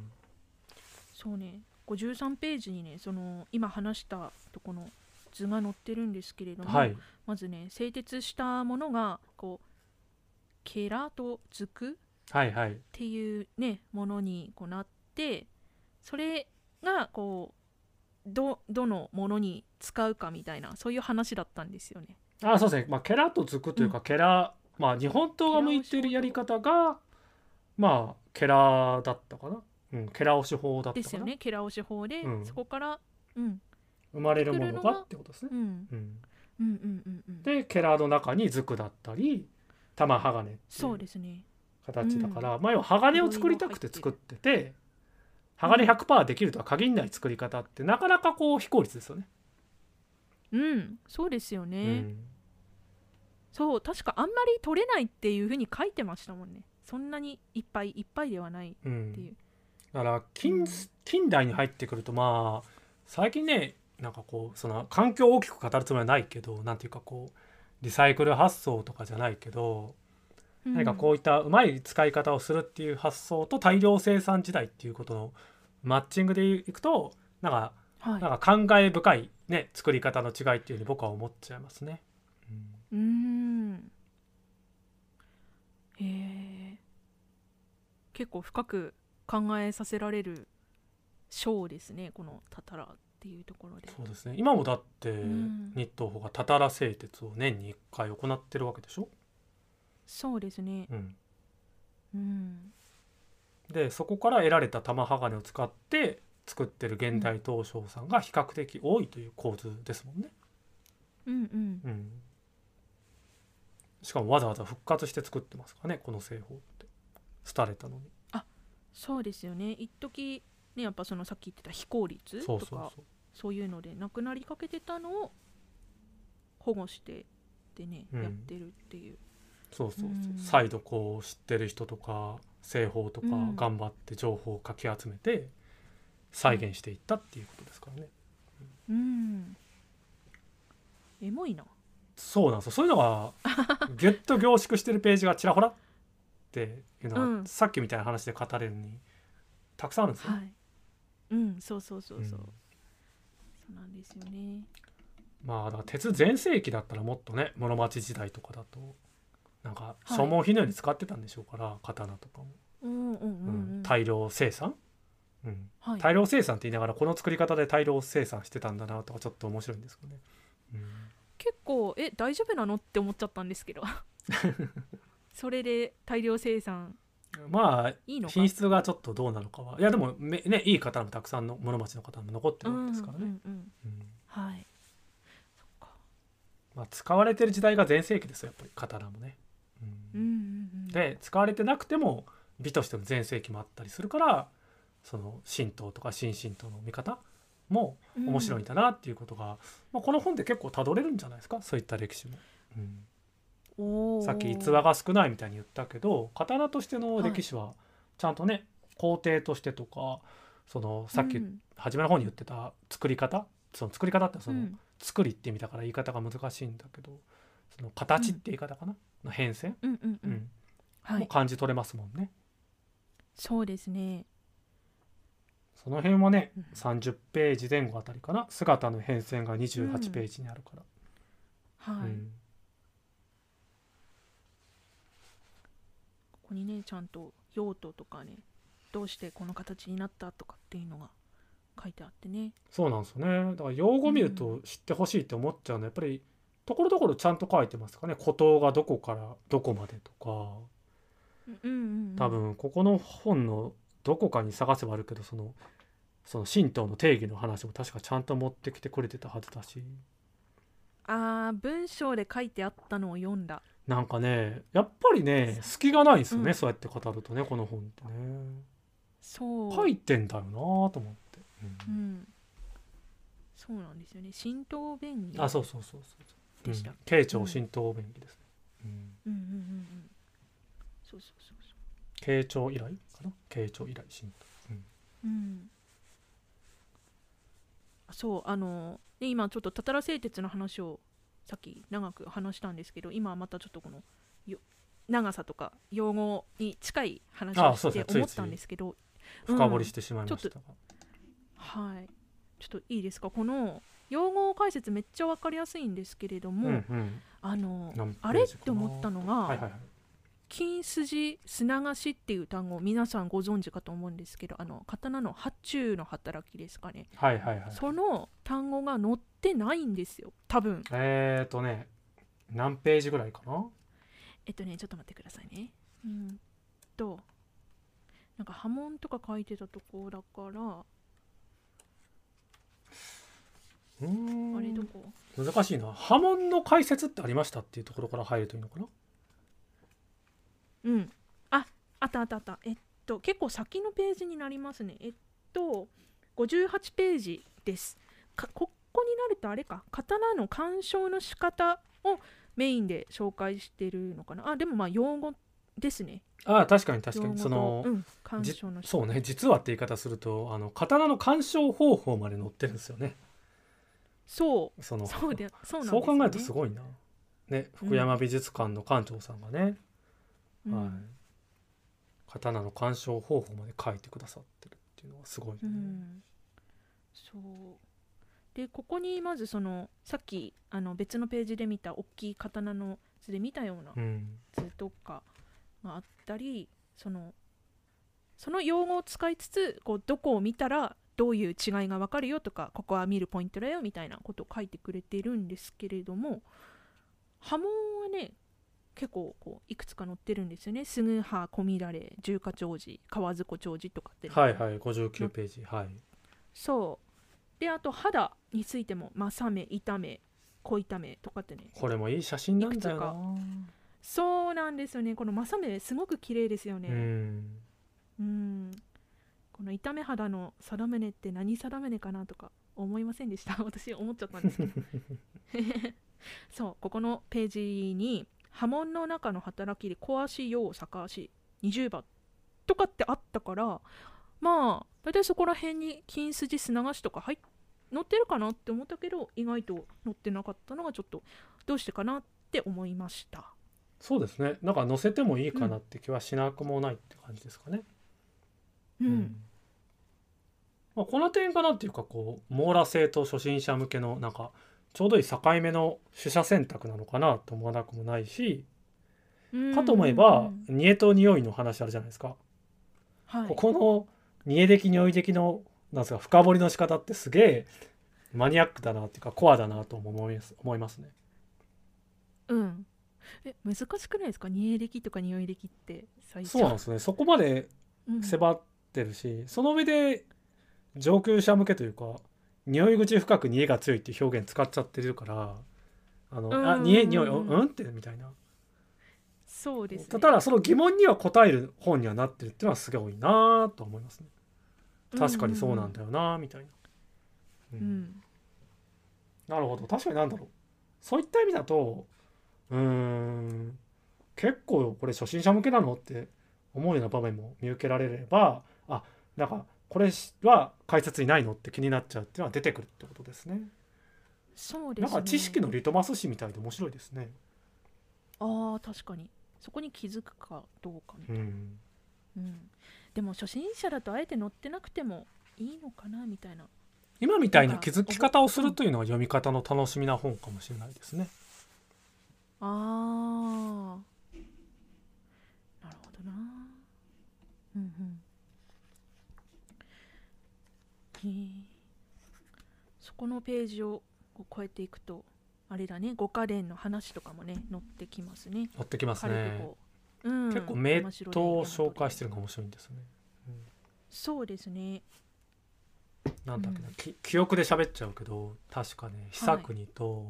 そうね、ごじゅうさんページにね、その今話したとこの図が載ってるんですけれども、はい、まずね、製鉄したものがこうケラとズクっていうね、はいはい、ものにこうなって、それがこう ど, どのものに使うかみたいな、そういう話だったんですよね。あ、そうですね、まあ、ケラとズクというか、うん、ケラ、まあ、日本刀が向いているやり方がまあケラだったかな、うん、ケラ押し法だったかなですよね、ケラ押し法で、うん、そこから、うん、生まれるものがってことですね、うんうんうんうんうん、でケラの中にズクだったり玉鋼っていう形だから、うん、まあ、要は鋼を作りたくて作ってて、鋼 ひゃくパーセント できるとは限らない作り方ってなかなかこう非効率ですよね。うん、そうですよね、うん、そう確かあんまり取れないっていうふうに書いてましたもんね。そんなにいっぱいいっぱいではないっていう、うん、だから 近, 近代に入ってくると、まあ最近ね、なんかこうその環境を大きく語るつもりはないけど、なんていうかこうリサイクル発想とかじゃないけど、うん、何かこういったうまい使い方をするっていう発想と大量生産時代っていうことのマッチングでいくとなんか、はい、なんか感慨深い、ね、作り方の違いっていうふうに僕は思っちゃいますね。うん、うーん、へえ、結構深く考えさせられる章ですね、このたたらっていうところで。そうですね、今もだって日東宝がたたら製鉄を年にいっかい行ってるわけでしょ。そうですね。うんうん、でそこから得られた玉鋼を使って作ってる現代東照さんが比較的多いという構図ですもんね。うんうんうん、しかもわざわざ復活して作ってますからね、この製法って廃れたのに。あ、そうですよね。一時ね、やっぱそのさっき言ってた非効率とか、そうそうそう、そういうのでなくなりかけてたのを保護してでね、うん、やってるっていう。そうそうそう、うん、再度こう知ってる人とか製法とか頑張って情報をかき集めて再現していったっていうことですからね。うん、うん、エモいな。そうなんですよ。そういうのがギュッと凝縮してるページがちらほらっていうのが、うん、さっきみたいな話で語れるのにたくさんあるんですよ、はい、うん、そうそうそうそう、うん、そうなんですよね。まあだから鉄全盛期だったらもっとね、室町時代とかだとなんか消耗品のように使ってたんでしょうから、はい、刀とかも、うんうんうんうん、大量生産、うんはい、大量生産って言いながらこの作り方で大量生産してたんだなとかちょっと面白いんですけどね、うん、結構え大丈夫なのって思っちゃったんですけどそれで大量生産まあいいのか、品質がちょっとどうなのかは。いやでもめ、ね、いい刀もたくさんの室町の刀も残ってるんですからね、うんうんうんうん、はい、そっか、まあ、使われてる時代が全盛期ですよ、やっぱり刀もね、うんうんうんうん、で使われてなくても美としての全盛期もあったりするから、その神道とか新神道の見方も面白いんだなっていうことが、うんまあ、この本で結構たどれるんじゃないですか、そういった歴史も、うん、おさっき逸話が少ないみたいに言ったけど、刀としての歴史はちゃんとね、はい、皇帝としてとか、そのさっき初めの方に言ってた作り方、うん、その作り方ってその、うん、作りって意味だから言い方が難しいんだけど、その形って言い方かな、うん、の変遷、うんうんうんうんはい、も感じ取れますもんね。そうですね。その辺はね、うん、さんじゅっページぜん後あたりかな、姿の変遷がにじゅうはちページにあるから、うんはいうん、ここにねちゃんと用途とかね、どうしてこの形になったとかっていうのが書いてあってね。そうなんですよね。だから用語見ると知ってほしいって思っちゃうの、うん、やっぱりところどころちゃんと書いてますかね。古刀がどこからどこまでとか、うんうんうん、多分ここの本のどこかに探せばあるけど、そのその神道の定義の話も確かちゃんと持ってきてくれてたはずだし、あー文章で書いてあったのを読んだ。なんかねやっぱりね隙がないんですよね、うん、そうやって語るとね、この本ってねそう書いてんだよなと思って、うんうん、そうなんですよね。神道便宜、あそうそうそうそうでした、うん、慶長神道便宜ですね。うんうんうんうんうんそうそうそうそう慶長以来かな、慶長以来神道、うんうん、そうあの、ね、今ちょっとたたら製鉄の話をさっき長く話したんですけど、今またちょっとこのよ長さとか用語に近い話をして思ったんですけど、ついつい深掘りしてしまいましたが、うん、はい、ちょっといいですか。この用語解説めっちゃ分かりやすいんですけれども、うんうん、あのあれって思ったのが、はいはいはい、金筋砂菓子っていう単語皆さんご存知かと思うんですけど、あの刀の発注の働きですかね、はいはいはい、その単語が載ってないんですよ多分。えっとね何ページぐらいかな。えっとねちょっと待ってくださいね。うんとなんか波紋とか書いてたとこだからうーんあれどこ難しいな。波紋の解説ってありましたっていうところから入るといいのかな。うん、あ、あったあったあった、えっと、結構先のページになりますね。えっとごじゅうはちページです。かここになるとあれか、刀の鑑賞の仕方をメインで紹介してるのかな。あでもまあ用語ですね。あ確かに確かにその、うん、鑑賞の仕方そうね、実はって言い方するとあの刀の鑑賞方法まで載ってるんですよね。そうそのそうでそうなんですよね。そう考えるとすごいな、ね、福山美術館の館長さんがね、うんはい、刀の鑑賞方法まで書いてくださってるっていうのはすごいね、うん、そうでここにまずそのさっきあの別のページで見た大きい刀の図で見たような図とかがあったり、うん、そのその用語を使いつつこうどこを見たらどういう違いが分かるよとかここは見るポイントだよみたいなことを書いてくれてるんですけれども、波紋はね結構こういくつか載ってるんですよね。スヌーハー、小乱れ、十花鳥児、河津湖鳥児とかって、ね、はいはいごじゅうきゅうページ、はい。そうで、あと肌についてもまさめ、痛め、小痛めとかってね、これもいい写真なんだよな。そうなんですよね、このまさめすごく綺麗ですよね。うんうん、この痛め肌の定めって何定めかなとか思いませんでした？私思っちゃったんですけどそう、ここのページに波紋の中の働きで小足、陽、逆足、二重刃とかってあったから、まあ大体そこら辺に金筋、砂菓子とか入っ載ってるかなって思ったけど、意外と載ってなかったのがちょっとどうしてかなって思いました。そうですね、なんか載せてもいいかなって気はしなくもないって感じですかね。うん、うん、まあ、この点かなっていうか、こう網羅性と初心者向けのなんかちょうどいい境目の取捨選択なのかなと思わなくもないし、かと思えば煮えと匂いの話あるじゃないですか、はい、ここの煮え的匂い的のなんですか深掘りの仕方ってすげえマニアックだなっていうか、コアだなと思います、思いますね。うん。え、難しくないですか？煮え歴とか匂い歴って最初。そうなんですね。そこまで迫ってるし、うん、その上で上級者向けというか、匂い口深く煮えが強いっていう表現使っちゃってるから、あの、うん、あ、煮え匂いうんってみたいな。そうですね。ただその疑問には答える本にはなってるっていうのはすごいなと思いますね。確かにそうなんだよなみたいな、うんうん、なるほど。確かになんだろう、そういった意味だとうーん結構これ初心者向けなのって思うような場面も見受けられれば、あ、なんかこれは解説にないのって気になっちゃうっていうのは出てくるってことですね。そうですね、なんか知識のリトマス紙みたいで面白いですね。あ、確かにそこに気づくかどうかみたいな、うんうん、でも初心者だとあえて載ってなくてもいいのかなみたいな、今みたいな気づき方をするというのは読み方の楽しみな本かもしれないですね。あー、なるほどな、うんうん、えー、そこのページを越えていくとあれだね、五花伝の話とかもね載ってきますね。載ってきますね。うん、結構名刀を紹介してるのが面白いんですね、うん、そうですね。なんだっけな、うん、き記憶で喋っちゃうけど確かね、久国と、はい、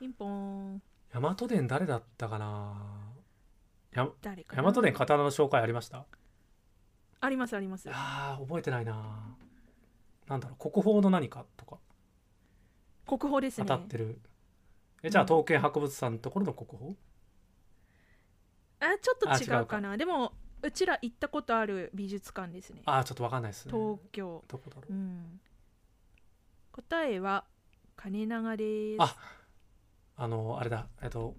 ピンポン、大和伝誰だったかな、や誰かな、大和伝刀の紹介ありました？ありますあります。あ、覚えてないな。なんだろう、国宝の何かとか、国宝ですね、当たってる。え、じゃあ刀剣博物さんのところの国宝、あ、ちょっと違うかな。あ、違うか。でもうちら行ったことある美術館ですね。あ、ちょっと分かんないですね。東京。どこだろう。うん、答えは金長です。あ、あのあれだ。えっと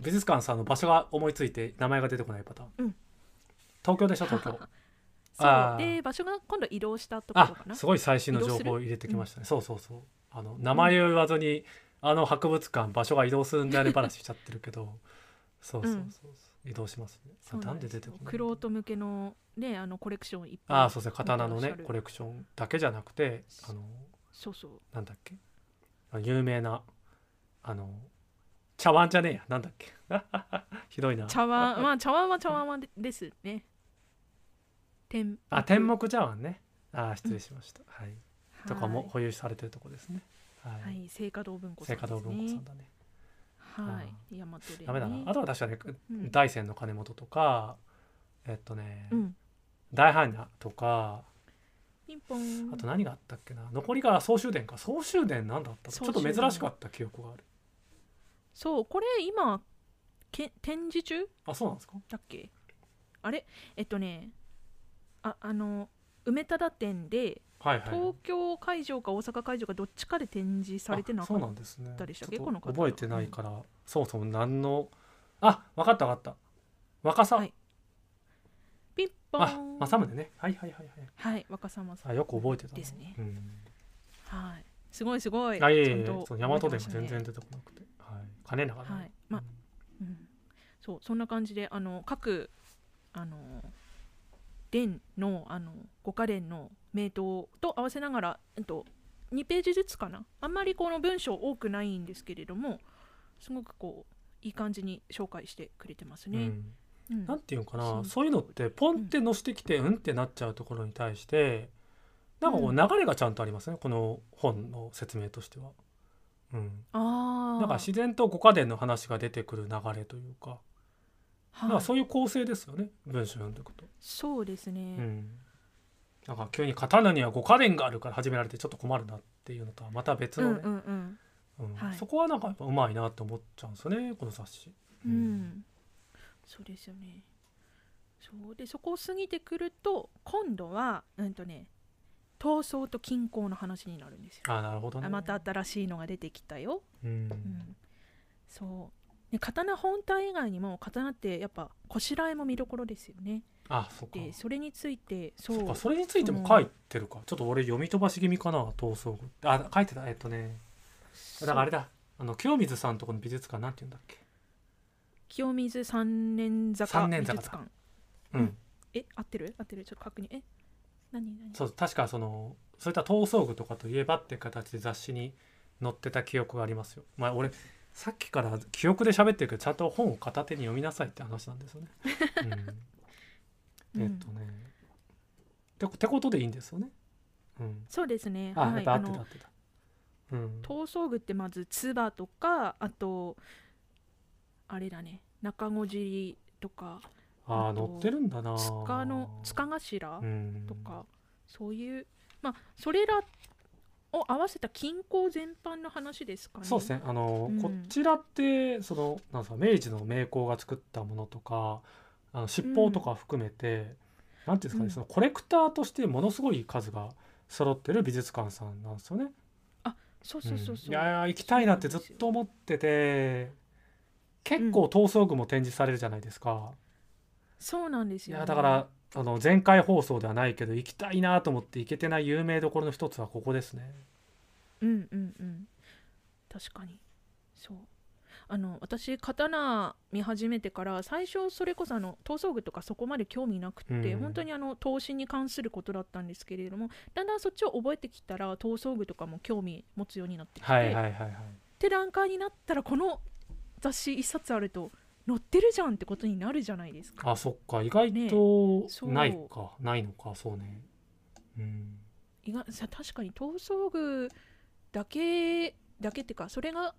美術館さんの場所が思いついて名前が出てこないパターン。うん、東京でしょ、東京。そうで、場所が今度移動したところかな。あ、すごい最新の情報を入れてきましたね。うん、そうそうそう。あの名前を言わずに、うん、あの博物館場所が移動するんであれ話しちゃってるけど。そうそうそうそう、うん、移動しますね。そうなんですよ。なんで出てこない。クロート向けのね、あのコレクションいっぱい。ああ、そうですね。刀のねコレクションだけじゃなくて、あのそうそう、なんだっけ、有名なあの茶碗じゃねえや、なんだっけひどいな。茶碗、まあ茶碗は茶碗はですね。天あ天目茶碗ね。ああ、失礼しました。うん、はい。とかも保有されてるとこですね。はい。はい、聖華堂文庫さんですね。聖華堂文庫さんだね。はい、大和で、ね、ダメだな。あとは確かね、うん、大山の金本とか、えっとね、うん、大般若とか、ピンポン、あと何があったっけな、残りが総集伝か、総集伝なんだったか、ちょっと珍しかった記憶がある。そう、これ今け展示中？あ、そうなんですか？だっけ？あれ、えっとね、あ、あの梅忠展で。はいはい、東京会場か大阪会場かどっちかで展示されてなかったでしたっけ、この方。覚えてないから、うん、そもそも何の、あ、分かった分かった。若さ、はい、ピンポン、あ、正宗ね、はいはいはいはい、はい、若さまさん、あ、よく覚えてたですね、うん、はい、すごいすごい。あ、いえいえ、その大和伝が全然出てこなくて、はい、金長ね、はい、まあ、うんうん、そう、そんな感じであの各あの伝のあの五花伝の名刀と合わせながら、えっと、にページずつかな、あんまりこの文章多くないんですけれども、すごくこういい感じに紹介してくれてますね、うんうん、なんていうのかな、そういうのってポンって乗せてきてうんってなっちゃうところに対してなんかこう流れがちゃんとありますね、この本の説明としては、うん、あなんか自然と五花伝の話が出てくる流れというか、はい、なんかそういう構成ですよね、文章読んでいくと。そうですね、うん、なんか急に刀には五花伝があるから始められてちょっと困るなっていうのとはまた別のね、うんうんうんうんはい、そこはなんかやっぱうまいなって思っちゃうんですよね、この冊子、うんうん、そうですよね。 そうでそこを過ぎてくると今度はうんとね闘争と均衡の話になるんですよ。あ、なるほどね。また新しいのが出てきたよ、うんうん、そうで刀本体以外にも刀ってやっぱこしらえも見どころですよね。あ、そっか。でそれについてそう、そうか、それについても書いてるか、ちょっと俺読み飛ばし気味かな。闘争あ書いてた。えっとねだからあれだ、あの清水さんのとこの美術館なんて言うんだっけ。清水三年坂美術館、うんうん、え合ってる合ってるちょっと確認。え何何そう確かそのそういった闘争具とかといえばって形で雑誌に載ってた記憶がありますよ。まあ俺さっきから記憶で喋ってるけどちゃんと本を片手に読みなさいって話なんですよね、うん、えっとね、うん、ってことでいいんですよね、うん、そうですね。あ、はい、あってたあってた、うん、闘争具ってまず唾とかあとあれだね中ごじりとかああ乗ってるんだな。塚の塚頭とかそういうまあそれらを合わせた均衡全般の話ですかね。そうですね。あの、うん、こちらってそのなんか明治の名工が作ったものとかあの七宝とか含めて、うん、なんていうんですかね、うん、そのコレクターとしてものすごい数が揃ってる美術館さんなんですよね。あ、そうそうそうそう、うん、いや行きたいなってずっと思ってて結構闘争具も展示されるじゃないですか、うんそうなんですよ、ね、いやだからあの前回放送ではないけど行きたいなと思って行けてない有名どころの一つはここですね。うんうんうん確かにそうあの私刀見始めてから最初それこそあの闘争具とかそこまで興味なくて、うん、本当にあの刀身に関することだったんですけれどもだんだんそっちを覚えてきたら闘争具とかも興味持つようになってきて、はいはいはいはい、って段階になったらこの雑誌一冊あると乗ってるじゃんってことになるじゃないですか。あ、そっか意外とないか、ね、ないのかそうね、うん、意外さ確かに闘争具だけだけってかそれが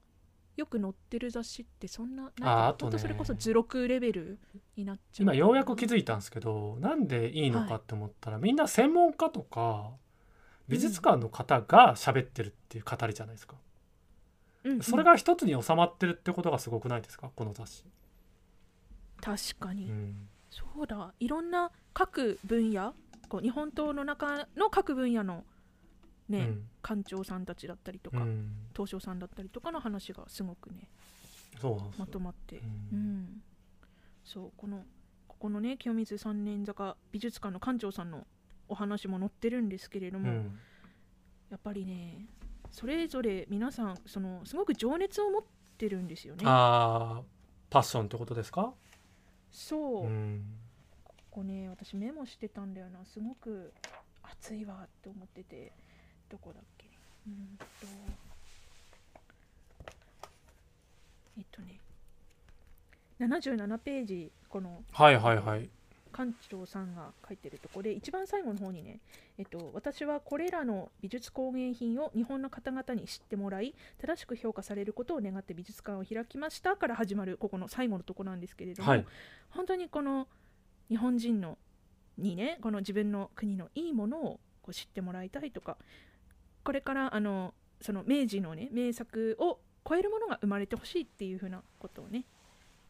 よく載ってる雑誌ってそんなないか。あ、あと、ね、ちょっとそれこそ図録レベルになっちゃう。今ようやく気づいたんですけどなんでいいのかって思ったら、はい、みんな専門家とか美術館の方が喋ってるっていう語りじゃないですか、うんうん、それが一つに収まってるってことがすごくないですかこの雑誌。確かに、うん、そうだいろんな各分野こう日本刀の中の各分野の、ねうん、館長さんたちだったりとか、うん、刀匠さんだったりとかの話がすごくねそうそうまとまって、うんうん、そうこのここのね清水三年坂美術館の館長さんのお話も載ってるんですけれども、うん、やっぱりねそれぞれ皆さんそのすごく情熱を持ってるんですよね。あパッションってことですか。そう、うん、ここね私メモしてたんだよなすごく暑いわって思っててどこだっけ、うん、とえっとねななじゅうななページこのはいはいはい館長さんが書いてるとこで一番最後の方にね、えっと、私はこれらの美術工芸品を日本の方々に知ってもらい正しく評価されることを願って美術館を開きましたから始まるここの最後のとこなんですけれども、はい、本当にこの日本人のにねこの自分の国のいいものをこう知ってもらいたいとかこれからあのその明治のね名作を超えるものが生まれてほしいっていうふうなことをね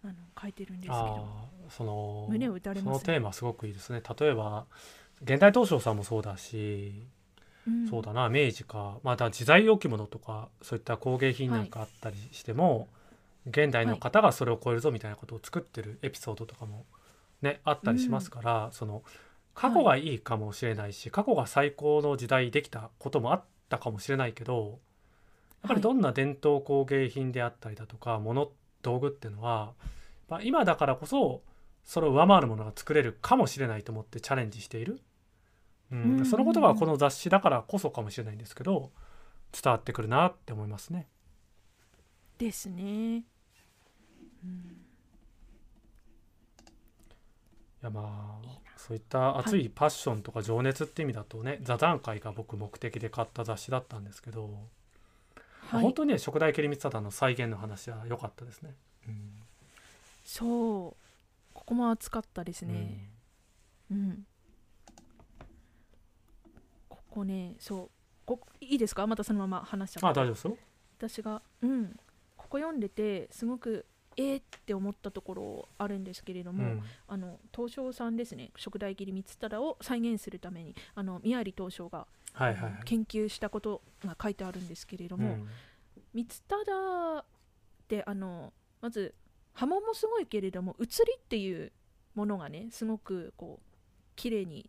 あの書いてるんですけどあその胸を打たれます、ね、そのテーマすごくいいですね。例えば現代東照さんもそうだし、うん、そうだな明治かまた時代置物とかそういった工芸品なんかあったりしても、はい、現代の方がそれを超えるぞみたいなことを作ってるエピソードとかも、ね、あったりしますから、うん、その過去がいいかもしれないし、はい、過去が最高の時代できたこともあったかもしれないけどやっぱりどんな伝統工芸品であったりだとかもの、はい、道具っていうのはまあ、今だからこそそれを上回るものが作れるかもしれないと思ってチャレンジしている、うん、そのことがこの雑誌だからこそかもしれないんですけど伝わってくるなって思いますね。ですね、ういやまあそういった熱いパッションとか情熱って意味だとね、座談会が僕目的で買った雑誌だったんですけど、はい、本当にね燭台桐光貞の再現の話は良かったですね、うん、そうここも熱かったですね、うんうん、ここねそうこいいですかまたそのまま話しちゃって。あ、大丈夫ですよ。私が、うん、ここ読んでてすごくえー、って思ったところあるんですけれども、うん、あの東証さんですね、燭台桐光貞を再現するためにあの宮入東証が、はいはいはい、研究したことが書いてあるんですけれども、光貞ってあのまず波紋もすごいけれども写りっていうものがねすごくこう綺麗に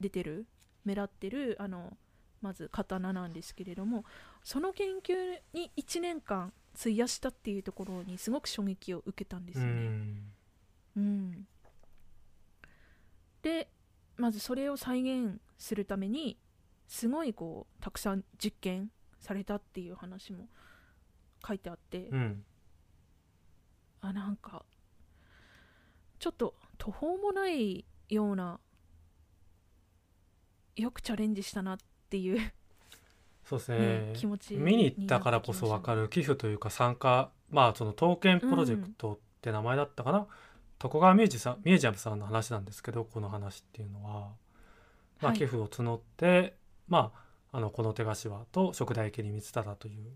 出てる目立ってるあのまず刀なんですけれども、その研究にいちねんかん費やしたっていうところにすごく衝撃を受けたんですよね。うん、うん、でまずそれを再現するためにすごいこうたくさん実験されたっていう話も書いてあって、うん、あなんかちょっと途方もないようなよくチャレンジしたなっていうそうですねね、気持ち見に行ったからこそ分かる寄付というか参加、まあその刀剣プロジェクトって名前だったかな、うん、徳川ミュージさんミュージアムさんの話なんですけど、この話っていうのは、まあ、寄付を募って、はいまあ、あのこの手柏と燭台桐光貞という、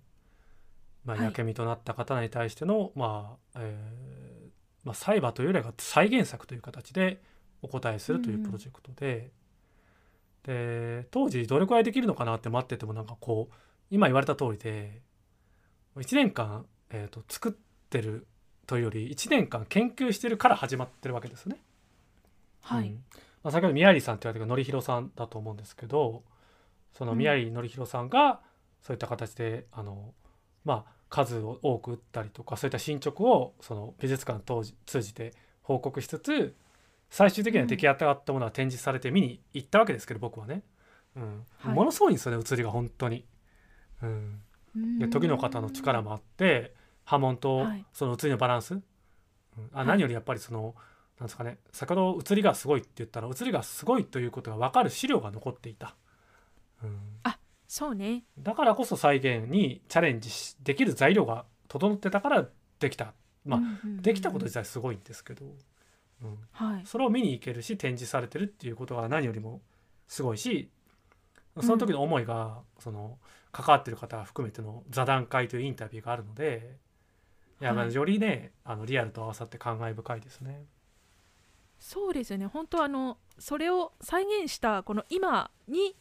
まあ、やけみとなった方に対しての、はいまあえーまあ、裁判というよりは再現作という形でお答えするというプロジェクトで、うんうんで当時どれくらいできるのかなって待っててもなんかこう今言われた通りでいちねんかん、えー、と作ってるというよりいちねんかん研究してるから始まってるわけですよね。はい、うんまあ、先ほど宮入さんって言われたのりひろさんだと思うんですけど、その宮入のりひろさんがそういった形で、うんあのまあ、数を多く打ったりとかそういった進捗をその美術館を通じて報告しつつ最終的には出来上がったものは展示されて見に行ったわけですけど、うん、僕はね、うんはい、ものすごいんですよね写りが本当に、うん、で時の方の力もあって波紋とその写りのバランス、はいうん、あ何よりやっぱりその、はい、なんですかね先ほど写りがすごいって言ったら写りがすごいということが分かる資料が残っていた、うん、あそうねだからこそ再現にチャレンジできる材料が整ってたからできた、まあうんうんうん、できたこと自体すごいんですけどうんはい、それを見に行けるし展示されてるっていうことが何よりもすごいし、その時の思いが、うん、その関わってる方含めての座談会というインタビューがあるので、いや、はい、よりねあのリアルと合わさって感慨深いですね。そうですよね本当あのそれを再現したこの今に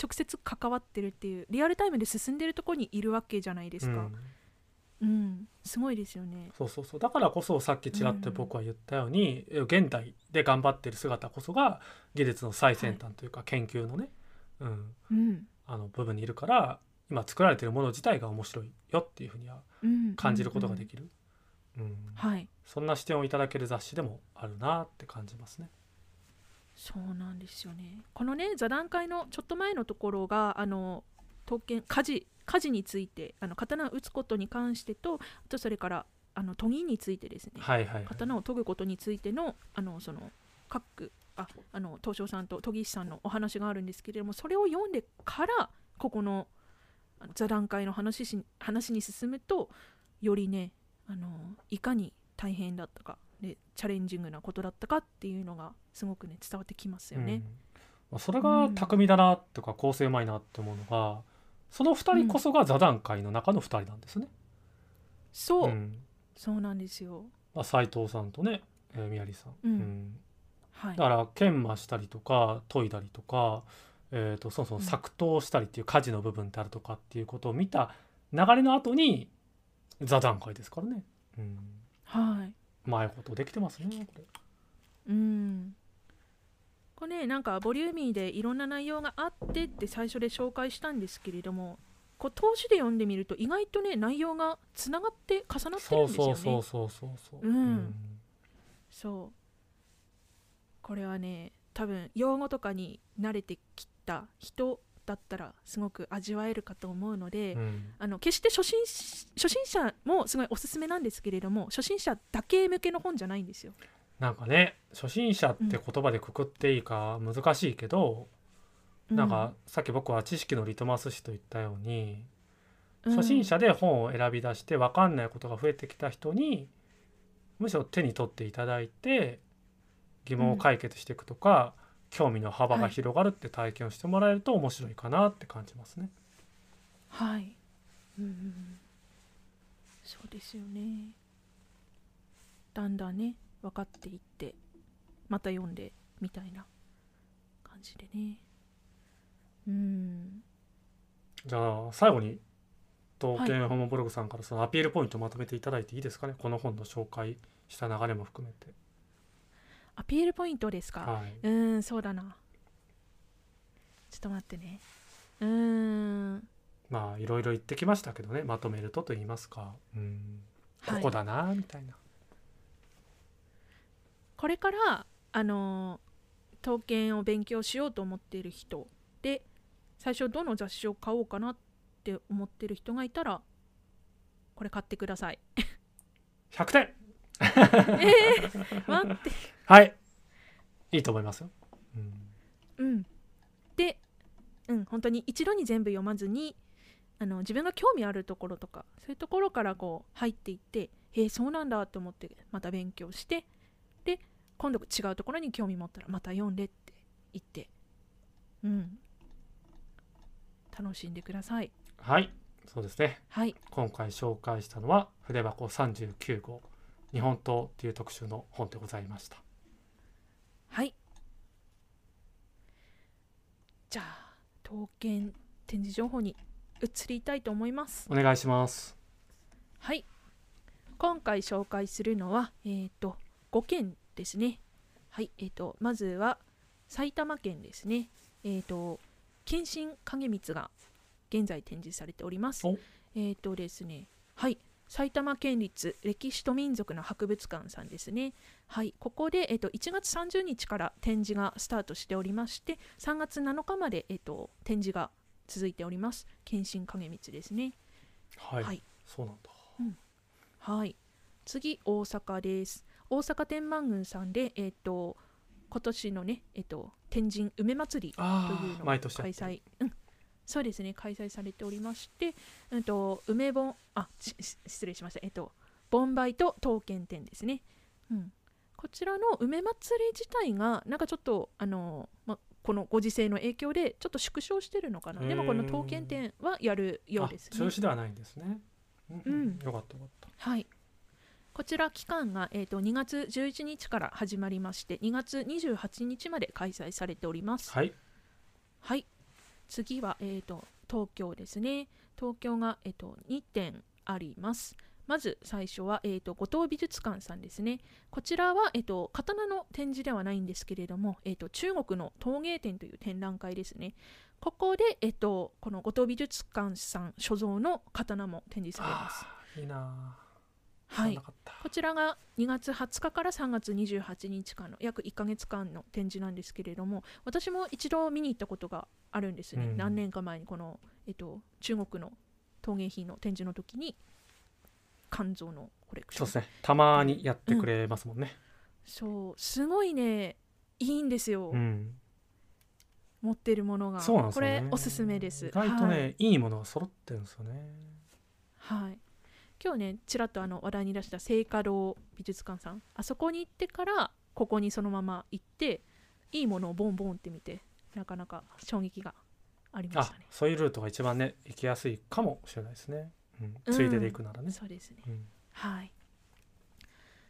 直接関わってるっていうリアルタイムで進んでるところにいるわけじゃないですか、うんうん、すごいですよね。そうそうそうだからこそさっきちらっと僕は言ったように、うん、現代で頑張ってる姿こそが技術の最先端というか研究のね、はいうんうん、あの部分にいるから今作られてるもの自体が面白いよっていうふうには感じることができる、うんうんうんはい、そんな視点をいただける雑誌でもあるなって感じますね。そうなんですよね。このね座談会のちょっと前のところがあの刀剣火事火事についてあの刀を打つことに関してとあとそれからあの研ぎについてですね、はいはいはい、刀を研ぐことについて の, あのその各ああの東証さんと研ぎ師さんのお話があるんですけれども、それを読んでからここ の, あの座談会の 話, し話に進むとよりねあのいかに大変だったかでチャレンジングなことだったかっていうのがすごくね伝わってきますよね、うんまあ、それが巧みだなとか構成うまいなって思うのが、うんそのふたりこそが座談会の中のふたりなんですね、うん、そう、うん、そうなんですよ、まあ、斉藤さんとね、えー、宮里さん、うんうんはい、だから研磨したりとか研いだりとか、えー、とそもそも作刀したりっていう家事の部分であるとかっていうことを見た流れの後に座談会ですからね、うん、はい、まあいいことできてますねこれ。うんこれね、なんかボリューミーでいろんな内容があってって最初で紹介したんですけれども、こう投資で読んでみると意外とね内容がつながって重なってるんですよね。そうそうそうそうそう、うんうん、そうこれはね多分用語とかに慣れてきた人だったらすごく味わえるかと思うので、うん、あの決して初心、初心者もすごいおすすめなんですけれども、初心者だけ向けの本じゃないんですよ。なんかね、初心者って言葉でくくっていいか難しいけど、うん、なんかさっき僕は知識のリトマス紙と言ったように、うん、初心者で本を選び出して分かんないことが増えてきた人にむしろ手に取っていただいて疑問を解決していくとか、うん、興味の幅が広がるって体験をしてもらえると面白いかなって感じますね。はい、うん、そうですよね。だんだんね分かっていってまた読んでみたいな感じでね。うん。じゃあ最後に東京ホモブログさんからそのアピールポイントをまとめていただいていいですかね、はい、この本の紹介した流れも含めて。アピールポイントですか、はい、うーんそうだな、ちょっと待ってね。うーんまあいろいろ言ってきましたけどね、まとめるとと言いますか、うーん、はい、ここだなみたいな。これからあの刀剣を勉強しようと思っている人で最初どの雑誌を買おうかなって思ってる人がいたらこれ買ってください。ひゃくてんえー、待ってはいいいと思いますよ。うん、うん、で、うん、本当に一度に全部読まずにあの自分が興味あるところとかそういうところからこう入っていって、えー、そうなんだと思ってまた勉強して、で今度違うところに興味持ったらまた読んでって言って、うん、楽しんでください。はい、そうですね、はい、今回紹介したのは筆箱さんじゅうきゅうごう日本刀という特集の本でございました。はい、じゃあ刀剣展示情報に移りたいと思います。お願いします。はい、今回紹介するのは、えー、とごけんですね。はい、えー、とまずは埼玉県ですね。えー、と謙信景光が現在展示されております。えー、とですね、はい、埼玉県立歴史と民族の博物館さんですね。はい、ここで、えっと、いちがつさんじゅうにちから展示がスタートしておりまして、さんがつなのかまで、えっと、展示が続いております。謙信景光ですね。はい、はい、そうなんだ、うん、はい。次大阪です。大阪天満宮さんで、えっと、今年のね、えっと、天神梅祭りというのを開催、そうですね、開催されておりまして、うん、と梅本あ失礼しました、えっと、盆梅と刀剣展ですね、うん、こちらの梅祭り自体がなんかちょっとあの、ま、このご時世の影響でちょっと縮小してるのかな。でもこの刀剣展はやるようですね。中止ではないんですね、うんうん、よかったよかった、はい。こちら期間が、えー、とにがつじゅういちにちから始まりまして、にがつにじゅうはちにちまで開催されております。はい、はい。次は、えー、と東京ですね。東京が、えー、とにてんあります。まず最初は、えー、と後藤美術館さんですね。こちらは、えー、と刀の展示ではないんですけれども、えー、と中国の陶芸展という展覧会ですね。ここで、えー、とこの後藤美術館さん所蔵の刀も展示されます。いいな、はい。こちらがにがつはつかからさんがつにじゅうはちにち間の約いっかげつかんの展示なんですけれども、私も一度見に行ったことがあるんですね、うん、何年か前にこの、えっと、中国の陶芸品の展示の時に肝臓のコレクション、そうですね、たまにやってくれますもんね、うん、そうすごいね、いいんですよ、うん、持ってるものが。そうなんですよね、これおすすめです。意外とね、はい、いいものが揃ってるんですよね。はい、今日ねちらっとあの話題に出した聖華堂美術館さん、あそこに行ってからここにそのまま行っていいものをボンボンって見て、なかなか衝撃がありましたね。あ、そういうルートが一番ね行きやすいかもしれないですね、うんうん、ついでで行くならね。そうですね、うん、はい。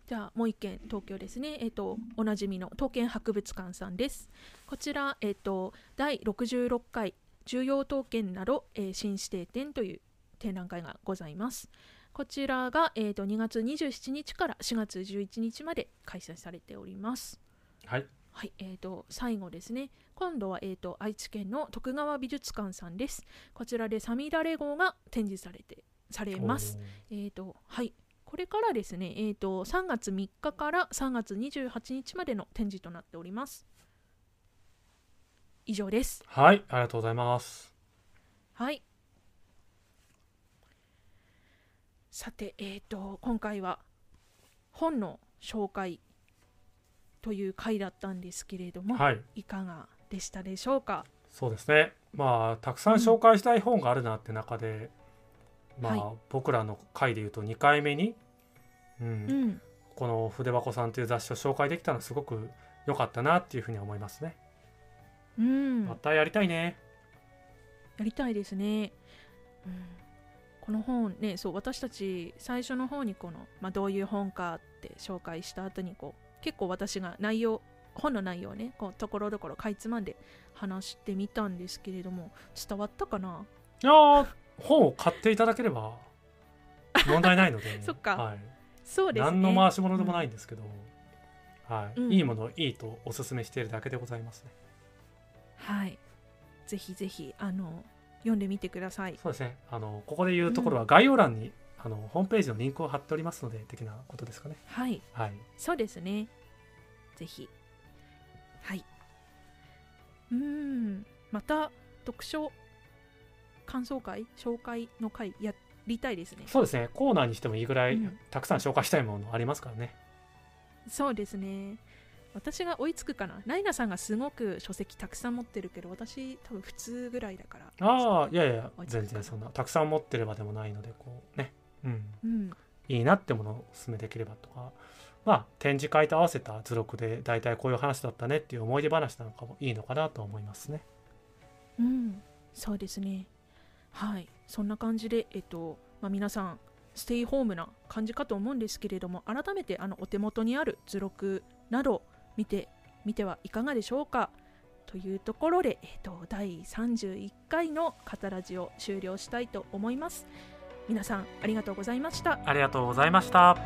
じゃあもう一件東京ですね。えっとおなじみの刀剣博物館さんです。こちら、えっとだいろくじゅうろっかい重要刀剣など、えー、新指定展という展覧会がございます。こちらが、えー、とにがつにじゅうしちにちからしがつじゅういちにちまで開催されております。はい、はい。えー、と最後ですね。今度は、えー、と愛知県の徳川美術館さんです。こちらで五月雨号が展示されてされます。えーとはい、これからですね、えー、とさんがつみっかからさんがつにじゅうはちにちまでの展示となっております。以上です。はい、ありがとうございます。はい、さて、えーと今回は本の紹介という回だったんですけれども、はい、いかがでしたでしょうか。そうですね、まあ、たくさん紹介したい本があるなって中で、うん、まあ、はい、僕らの回でいうとにかいめに、うんうん、この筆箱さんという雑誌を紹介できたのはすごく良かったなっていうふうに思いますね、うん、またやりたいね。やりたいですね、うん、この本ね、そう、私たち最初の方にこの、まあ、どういう本かって紹介した後にこう結構私が内容本の内容をね、こうところどころかいつまんで話してみたんですけれども、伝わったかな。いやー、本を買っていただければ問題ないので、ね、そっか、はい、そうですね、何の回し物でもないんですけど、うん、はい、うん、いいものをいいとおすすめしているだけでございますね。はい、ぜひぜひあの読んでみてください。そうですね、あのここで言うところは概要欄に、うん、あのホームページのリンクを貼っておりますので的なことですかね。はい、はい、そうですね、ぜひ、はい、うーん、また読書感想会紹介の会やりたいですね。そうですね、コーナーにしてもいいぐらい、うん、たくさん紹介したいものありますからね。そうですね、私が追いつくかな。ナイナさんがすごく書籍たくさん持ってるけど、私多分普通ぐらいだから。ああ、いやいや全然そんなたくさん持ってればでもないので、こうね、うん、うん、いいなってものをおすすめできればとか、まあ、展示会と合わせた図録でだいたいこういう話だったねっていう思い出話なんかもいいのかなと思いますね。うん、そうですね。はい、そんな感じで、えっとまあ、皆さんステイホームな感じかと思うんですけれども、改めてあのお手元にある図録など見てみてはいかがでしょうかというところで、えっとだいさんじゅういっかいのカタラジを終了したいと思います。皆さんありがとうございました。ありがとうございました。